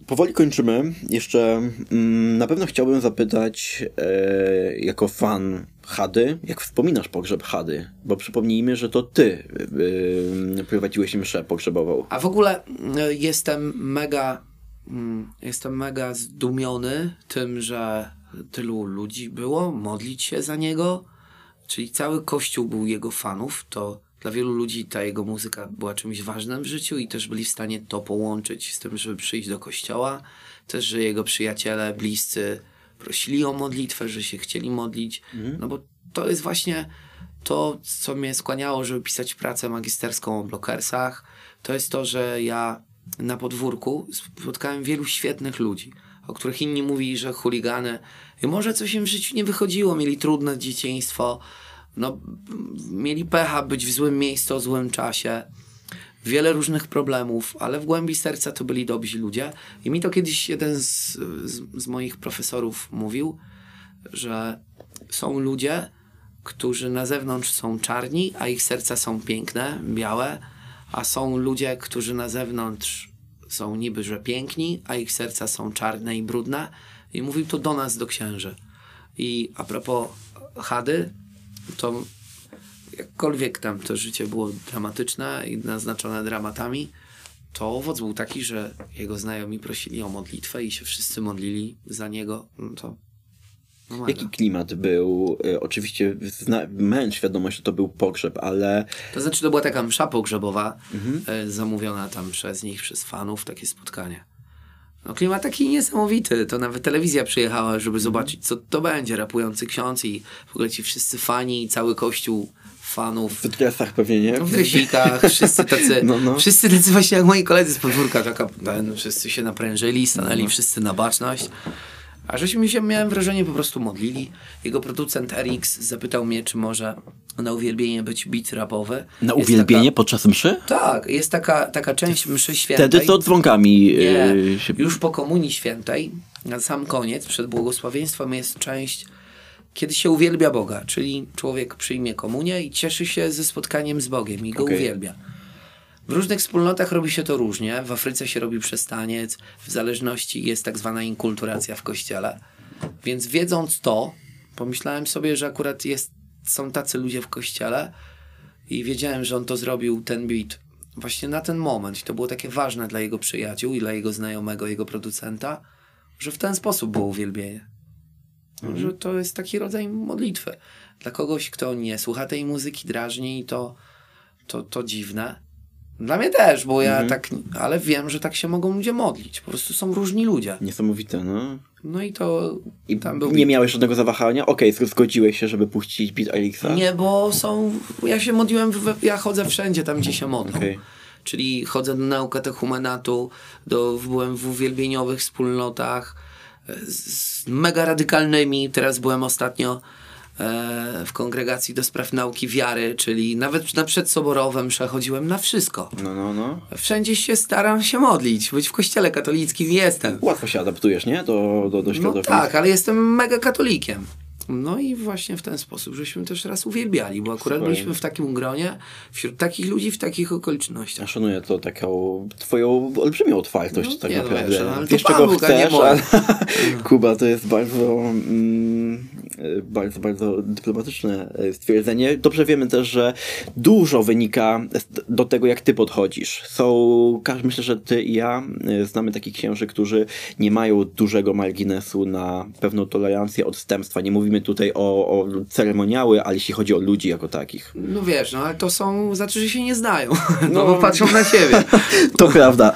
powoli kończymy. Jeszcze mm, na pewno chciałbym zapytać e, jako fan Chady, jak wspominasz pogrzeb Chady? Bo przypomnijmy, że to ty e, prowadziłeś mszę pogrzebową. A w ogóle e, jestem mega mm, jestem mega zdumiony tym, że tylu ludzi było modlić się za niego. Czyli cały kościół był jego fanów. To dla wielu ludzi ta jego muzyka była czymś ważnym w życiu i też byli w stanie to połączyć z tym, żeby przyjść do kościoła. Też, że jego przyjaciele, bliscy prosili o modlitwę, że się chcieli modlić. Mhm. No bo to jest właśnie to, co mnie skłaniało, żeby pisać pracę magisterską o blokersach. To jest to, że ja na podwórku spotkałem wielu świetnych ludzi, o których inni mówili, że chuligany. I może coś im w życiu nie wychodziło, mieli trudne dzieciństwo. No, mieli pecha być w złym miejscu o złym czasie. Wiele różnych problemów, ale w głębi serca to byli dobrzy ludzie. I mi to kiedyś jeden z, z, z moich profesorów mówił, że są ludzie, którzy na zewnątrz są czarni, a ich serca są piękne, białe, a są ludzie, którzy na zewnątrz są niby, że piękni, a ich serca są czarne i brudne. I mówił to do nas, do księży. I a propos Chady, to jakkolwiek tam to życie było dramatyczne i naznaczone dramatami, to owoc był taki, że jego znajomi prosili o modlitwę i się wszyscy modlili za niego. No to no jaki klimat był? Oczywiście miałem świadomość, że to był pogrzeb, ale... To znaczy to była taka msza pogrzebowa, mhm. zamówiona tam przez nich, przez fanów, takie spotkanie. No klimat taki niesamowity, to nawet telewizja przyjechała, żeby zobaczyć, co to będzie, rapujący ksiądz i w ogóle ci wszyscy fani, cały kościół fanów. W dresach pewnie, nie? No, w dresikach, wszyscy tacy, no, no. wszyscy tacy właśnie jak moi koledzy z podwórka, taka, ten, wszyscy się naprężyli, stanęli no. wszyscy na baczność. A żeśmy się, miałem wrażenie, po prostu modlili. Jego producent R X zapytał mnie, czy może na uwielbienie być beat rapowy. Na jest uwielbienie taka... podczas mszy? Tak, jest taka, taka część mszy świętej. Wtedy to dzwonkami yy, się... Już po komunii świętej, na sam koniec, przed błogosławieństwem jest część, kiedy się uwielbia Boga, czyli człowiek przyjmie komunię i cieszy się ze spotkaniem z Bogiem i go okay. uwielbia. W różnych wspólnotach robi się to różnie. W Afryce się robi przestaniec, w zależności jest tak zwana inkulturacja w kościele. Więc wiedząc to, pomyślałem sobie, że akurat jest, są tacy ludzie w kościele i wiedziałem, że on to zrobił, ten beat, właśnie na ten moment. I to było takie ważne dla jego przyjaciół i dla jego znajomego, jego producenta, że w ten sposób było uwielbienie. Mhm. Że to jest taki rodzaj modlitwy. Dla kogoś, kto nie słucha tej muzyki, drażni, to, to, to dziwne. Dla mnie też, bo ja mhm. tak, ale wiem, że tak się mogą ludzie modlić. Po prostu są różni ludzie. Niesamowite, no. No i to... I tam był... Nie miałeś żadnego zawahania? Okej, okay, zgodziłeś się, żeby puścić beat R X a? Nie, bo są... Ja się modliłem, we... ja chodzę wszędzie tam, gdzie się modlę. Okay. Czyli chodzę do naukatechumenatu, do... byłem w uwielbieniowych wspólnotach z mega radykalnymi. Teraz byłem ostatnio e, w kongregacji do spraw nauki wiary, czyli nawet na przedsoborowym przechodziłem na wszystko. No, no, no. Wszędzie się staram się modlić, być w kościele katolickim jestem. Łatwo się adaptujesz, nie? Do, do, do środowiska. No tak, ale jestem mega katolikiem. No i właśnie w ten sposób, żeśmy też raz uwielbiali, bo akurat Spokojnie. byliśmy w takim gronie, wśród takich ludzi, w takich okolicznościach. Ja szanuję to taką twoją olbrzymią otwartość, no, tak nie naprawdę. Wiesz, ale wiesz czego Bóg, chcesz, ale Kuba, to jest bardzo, mm, bardzo, bardzo dyplomatyczne stwierdzenie. Dobrze wiemy też, że dużo wynika do tego, jak ty podchodzisz. Są, myślę, że ty i ja znamy takich księży, którzy nie mają dużego marginesu na pewną tolerancję odstępstwa. Nie mówimy tutaj o, o ceremoniały, ale jeśli chodzi o ludzi jako takich. No wiesz, no ale to są, znaczy, że się nie znają, no, no bo patrzą na siebie. To prawda.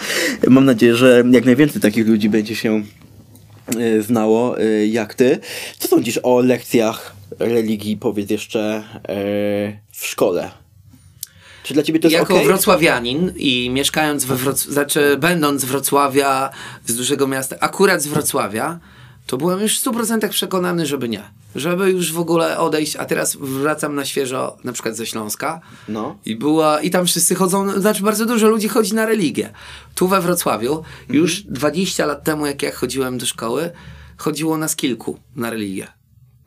Mam nadzieję, że jak najwięcej takich ludzi będzie się y, znało y, jak ty. Co sądzisz o lekcjach religii, powiedz jeszcze, y, w szkole? Czy dla ciebie to jest jako okay? wrocławianin i mieszkając we Wrocławiu, znaczy będąc z Wrocławia, z dużego miasta, akurat z Wrocławia, to byłem już w stu procentach przekonany, żeby nie. Żeby już w ogóle odejść, a teraz wracam na świeżo, na przykład ze Śląska. No. I była, i tam wszyscy chodzą, znaczy bardzo dużo ludzi chodzi na religię. Tu we Wrocławiu, już mm-hmm. dwadzieścia lat temu, jak ja chodziłem do szkoły, chodziło nas kilku na religię.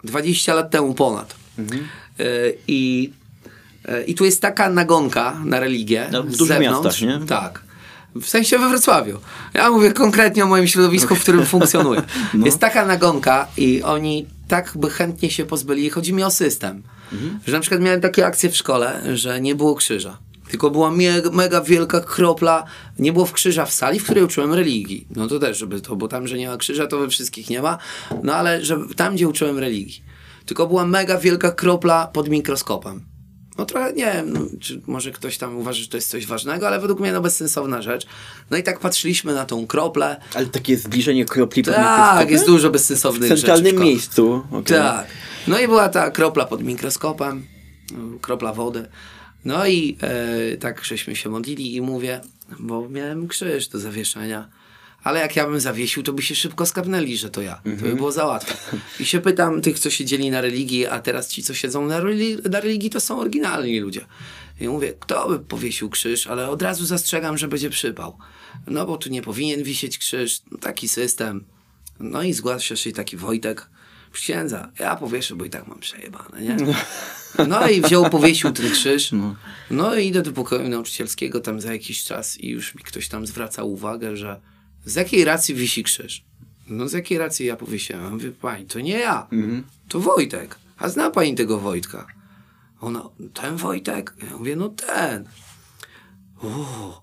dwadzieścia lat temu ponad. Mm-hmm. Y- i, y- I tu jest taka nagonka na religię. No, w dużych miastach, nie? Tak. W sensie we Wrocławiu. Ja mówię konkretnie o moim środowisku, w którym funkcjonuję. No. Jest taka nagonka i oni tak by chętnie się pozbyli. Chodzi mi o system. Mhm. Że na przykład miałem takie akcje w szkole, że nie było krzyża. Tylko była mega, mega wielka kropla. Nie było w krzyża w sali, w której uczyłem religii. No to też, żeby to, bo tam, że nie ma krzyża, to we wszystkich nie ma. No ale że tam, gdzie uczyłem religii. Tylko była mega wielka kropla pod mikroskopem. No trochę, nie wiem, no, czy może ktoś tam uważa, że to jest coś ważnego, ale według mnie no bezsensowna rzecz. No i tak patrzyliśmy na tą kroplę. Ale takie zbliżenie kropli pod mikroskopem? Tak, jest dużo bezsensownych rzeczy. W centralnym rzeczy, miejscu. Okay. Tak. No i była ta kropla pod mikroskopem, kropla wody. No i e, tak żeśmy się modlili i mówię, bo miałem krzyż do zawieszenia. Ale jak ja bym zawiesił, to by się szybko skapnęli, że to ja. To by było za łatwe. I się pytam tych, co siedzieli na religii, a teraz ci, co siedzą na, reli- na religii, to są oryginalni ludzie. I mówię, kto by powiesił krzyż, ale od razu zastrzegam, że będzie przypał. No bo tu nie powinien wisieć krzyż, no, taki system. No i zgłasza się taki Wojtek, księdza, ja powieszę, bo i tak mam przejebane, nie? No i wziął, powiesił ten krzyż. No i idę do pokoju nauczycielskiego tam za jakiś czas i już mi ktoś tam zwraca uwagę, że z jakiej racji wisi krzyż? No z jakiej racji ja powiesiłem? Mówię, pani, to nie ja, mm-hmm. to Wojtek. A zna pani tego Wojtka? Ona, ten Wojtek? Ja mówię, no ten. O.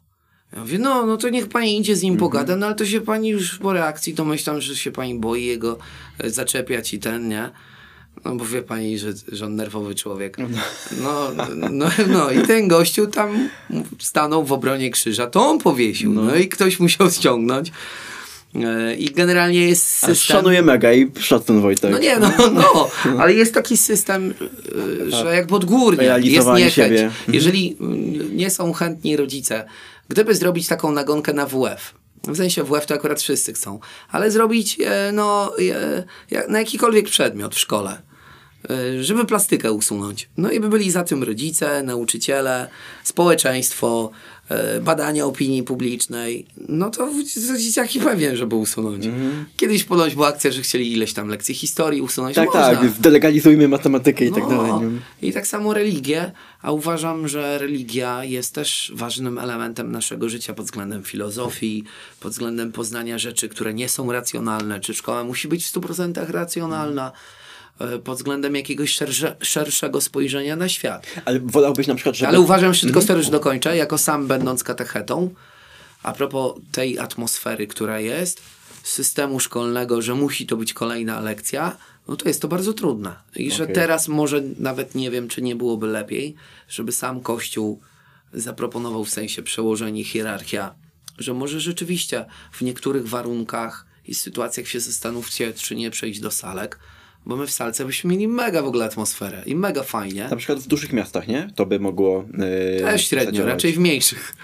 Ja mówię, no, no to niech pani idzie z nim mm-hmm. pogada, no ale to się pani już po reakcji, to myślałam, że się pani boi jego zaczepiać i ten, nie? No bo wie pani, że, że on nerwowy człowiek. No, no, no, no i ten gościu tam stanął w obronie krzyża, to on powiesił. No, no i ktoś musiał ściągnąć. Yy, I generalnie jest system... Szanuję mega i szacun Wojtek. No nie, no, no, ale jest taki system, yy, że jakby odgórnie jest niechęć. Jeżeli nie są chętni rodzice, gdyby zrobić taką nagonkę na W F, w sensie W F to akurat wszyscy chcą, ale zrobić e, no, e, na jakikolwiek przedmiot w szkole, e, żeby plastykę usunąć. No i by byli za tym rodzice, nauczyciele, społeczeństwo, e, badania opinii publicznej. No to dzieciaki pewnie, żeby usunąć. Mhm. Kiedyś ponoć była akcja, że chcieli ileś tam lekcji historii usunąć. Tak, można. Tak, zdelegalizujmy matematykę i no, tak dalej. I tak samo religię, a uważam, że religia jest też ważnym elementem naszego życia pod względem filozofii, pod względem poznania rzeczy, które nie są racjonalne. Czy szkoła musi być w stu procentach racjonalna? Pod względem jakiegoś szersze, szerszego spojrzenia na świat. Ale wolałbyś na przykład, żeby... Ale uważam, że tylko mm. już dokończę, jako sam będąc katechetą, a propos tej atmosfery, która jest, systemu szkolnego, że musi to być kolejna lekcja, no to jest to bardzo trudne. I okay. że teraz może nawet nie wiem, czy nie byłoby lepiej, żeby sam Kościół zaproponował w sensie przełożenie hierarchia, że może rzeczywiście w niektórych warunkach i sytuacjach się zastanówcie, czy nie przejść do salek, bo my w salce byśmy mieli mega w ogóle atmosferę i mega fajnie. Na przykład w dużych miastach, nie? To by mogło... Yy, Też średnio, zadziałać. Raczej w mniejszych.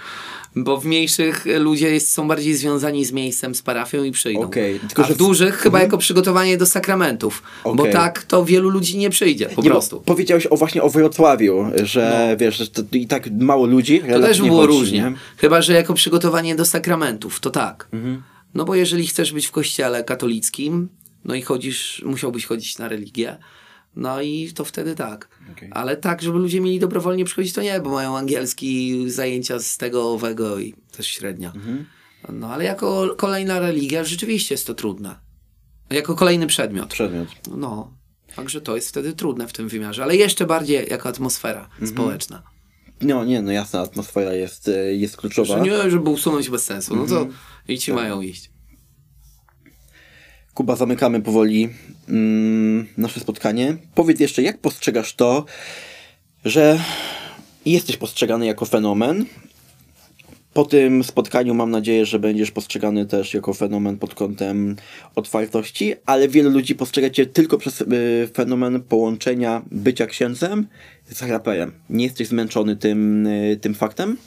Bo w mniejszych ludzie jest, są bardziej związani z miejscem, z parafią i przyjdą. Okay, tylko, a w dużych w... chyba jako przygotowanie do sakramentów. Okay. Bo tak to wielu ludzi nie przyjdzie, po nie, prostu. Powiedziałeś o, właśnie o Wrocławiu, że no. wiesz, że to i tak mało ludzi. To też było chodzi, różnie. Nie? Chyba, że jako przygotowanie do sakramentów, to tak. Mhm. No bo jeżeli chcesz być w kościele katolickim, no i chodzisz, musiałbyś chodzić na religię, no i to wtedy tak. Okay. Ale tak, żeby ludzie mieli dobrowolnie przychodzić, to nie, bo mają angielski, zajęcia z tego, owego i też średnia. Mm-hmm. No ale jako kolejna religia rzeczywiście jest to trudne. Jako kolejny przedmiot. Przedmiot. No, także to jest wtedy trudne w tym wymiarze, ale jeszcze bardziej jako atmosfera mm-hmm. społeczna. No nie, no jasna, atmosfera jest, jest kluczowa. Że nie, żeby usunąć bez sensu, mm-hmm. no to i ci tak. mają iść. Kuba, zamykamy powoli mm, nasze spotkanie. Powiedz jeszcze, jak postrzegasz to, że jesteś postrzegany jako fenomen? Po tym spotkaniu mam nadzieję, że będziesz postrzegany też jako fenomen pod kątem otwartości, ale wielu ludzi postrzega cię tylko przez y, fenomen połączenia bycia księdzem z raperem. Nie jesteś zmęczony tym, y, tym faktem?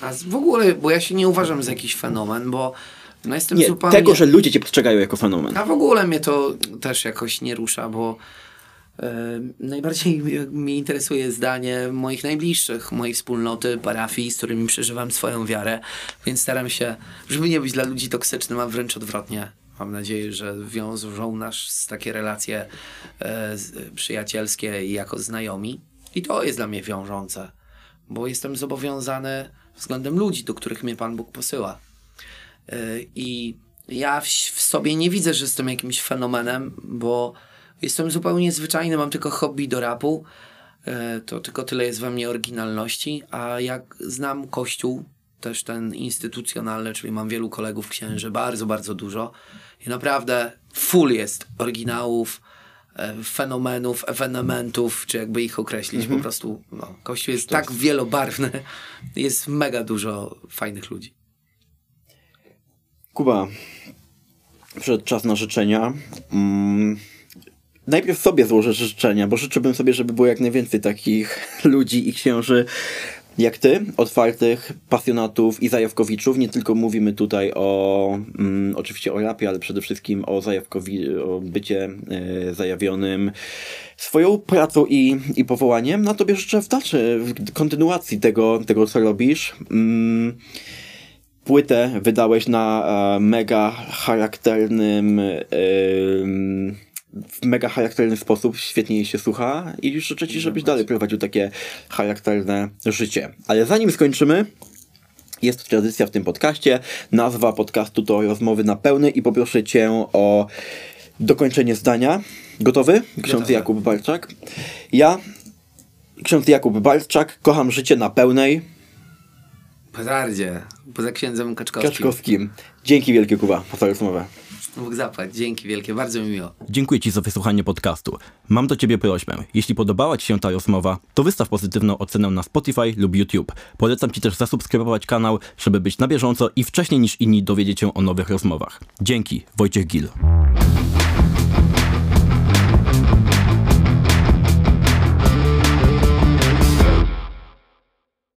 A w ogóle, bo ja się nie uważam za jakiś fenomen, bo no jestem nie, zupełnie... tego, że ludzie cię postrzegają jako fenomen. A w ogóle mnie to też jakoś nie rusza, bo yy, najbardziej mnie interesuje zdanie moich najbliższych, mojej wspólnoty, parafii, z którymi przeżywam swoją wiarę, więc staram się, żeby nie być dla ludzi toksycznym, a wręcz odwrotnie. Mam nadzieję, że wiążą nas takie relacje yy, przyjacielskie i jako znajomi. I to jest dla mnie wiążące, bo jestem zobowiązany względem ludzi, do których mnie Pan Bóg posyła. I ja w sobie nie widzę, że jestem jakimś fenomenem, bo jestem zupełnie zwyczajny, mam tylko hobby do rapu, to tylko tyle jest we mnie oryginalności, a jak znam Kościół, też ten instytucjonalny, czyli mam wielu kolegów księży, bardzo, bardzo dużo i naprawdę full jest oryginałów, fenomenów, ewenementów, czy jakby ich określić, mhm. po prostu no, Kościół jest tak wielobarwny, jest mega dużo fajnych ludzi. Kuba, przyszedł czas na życzenia. Mm. Najpierw sobie złożę życzenia, bo życzyłbym sobie, żeby było jak najwięcej takich ludzi i księży jak ty, otwartych, pasjonatów i zajawkowiczów. Nie tylko mówimy tutaj o mm, oczywiście o rapie, ale przede wszystkim o, zajawkowi- o bycie yy, zajawionym swoją pracą i, i powołaniem. No tobie życzę w dalszej kontynuacji tego, tego co robisz. Mm. Płytę wydałeś na e, mega charakternym e, w mega charakterny sposób, świetnie jej się słucha i życzę ci, żebyś dalej prowadził takie charakterne życie. Ale zanim skończymy, jest tradycja w tym podcaście. Nazwa podcastu to Rozmowy na Pełny i poproszę cię o dokończenie zdania. Gotowy? Ksiądz Jakub Bartczak. Ja, ksiądz Jakub Bartczak, kocham życie na pełnej. Petardzie, poza księdzem Kaczkowskim. Kaczkowskim. Dzięki wielkie, Kuba, za rozmowę. Bóg zapłać, dzięki wielkie, bardzo mi miło. Dziękuję ci za wysłuchanie podcastu. Mam do ciebie prośbę. Jeśli podobała ci się ta rozmowa, to wystaw pozytywną ocenę na Spotify lub YouTube. Polecam ci też zasubskrybować kanał, żeby być na bieżąco i wcześniej niż inni dowiedzieć się o nowych rozmowach. Dzięki, Wojciech Gil.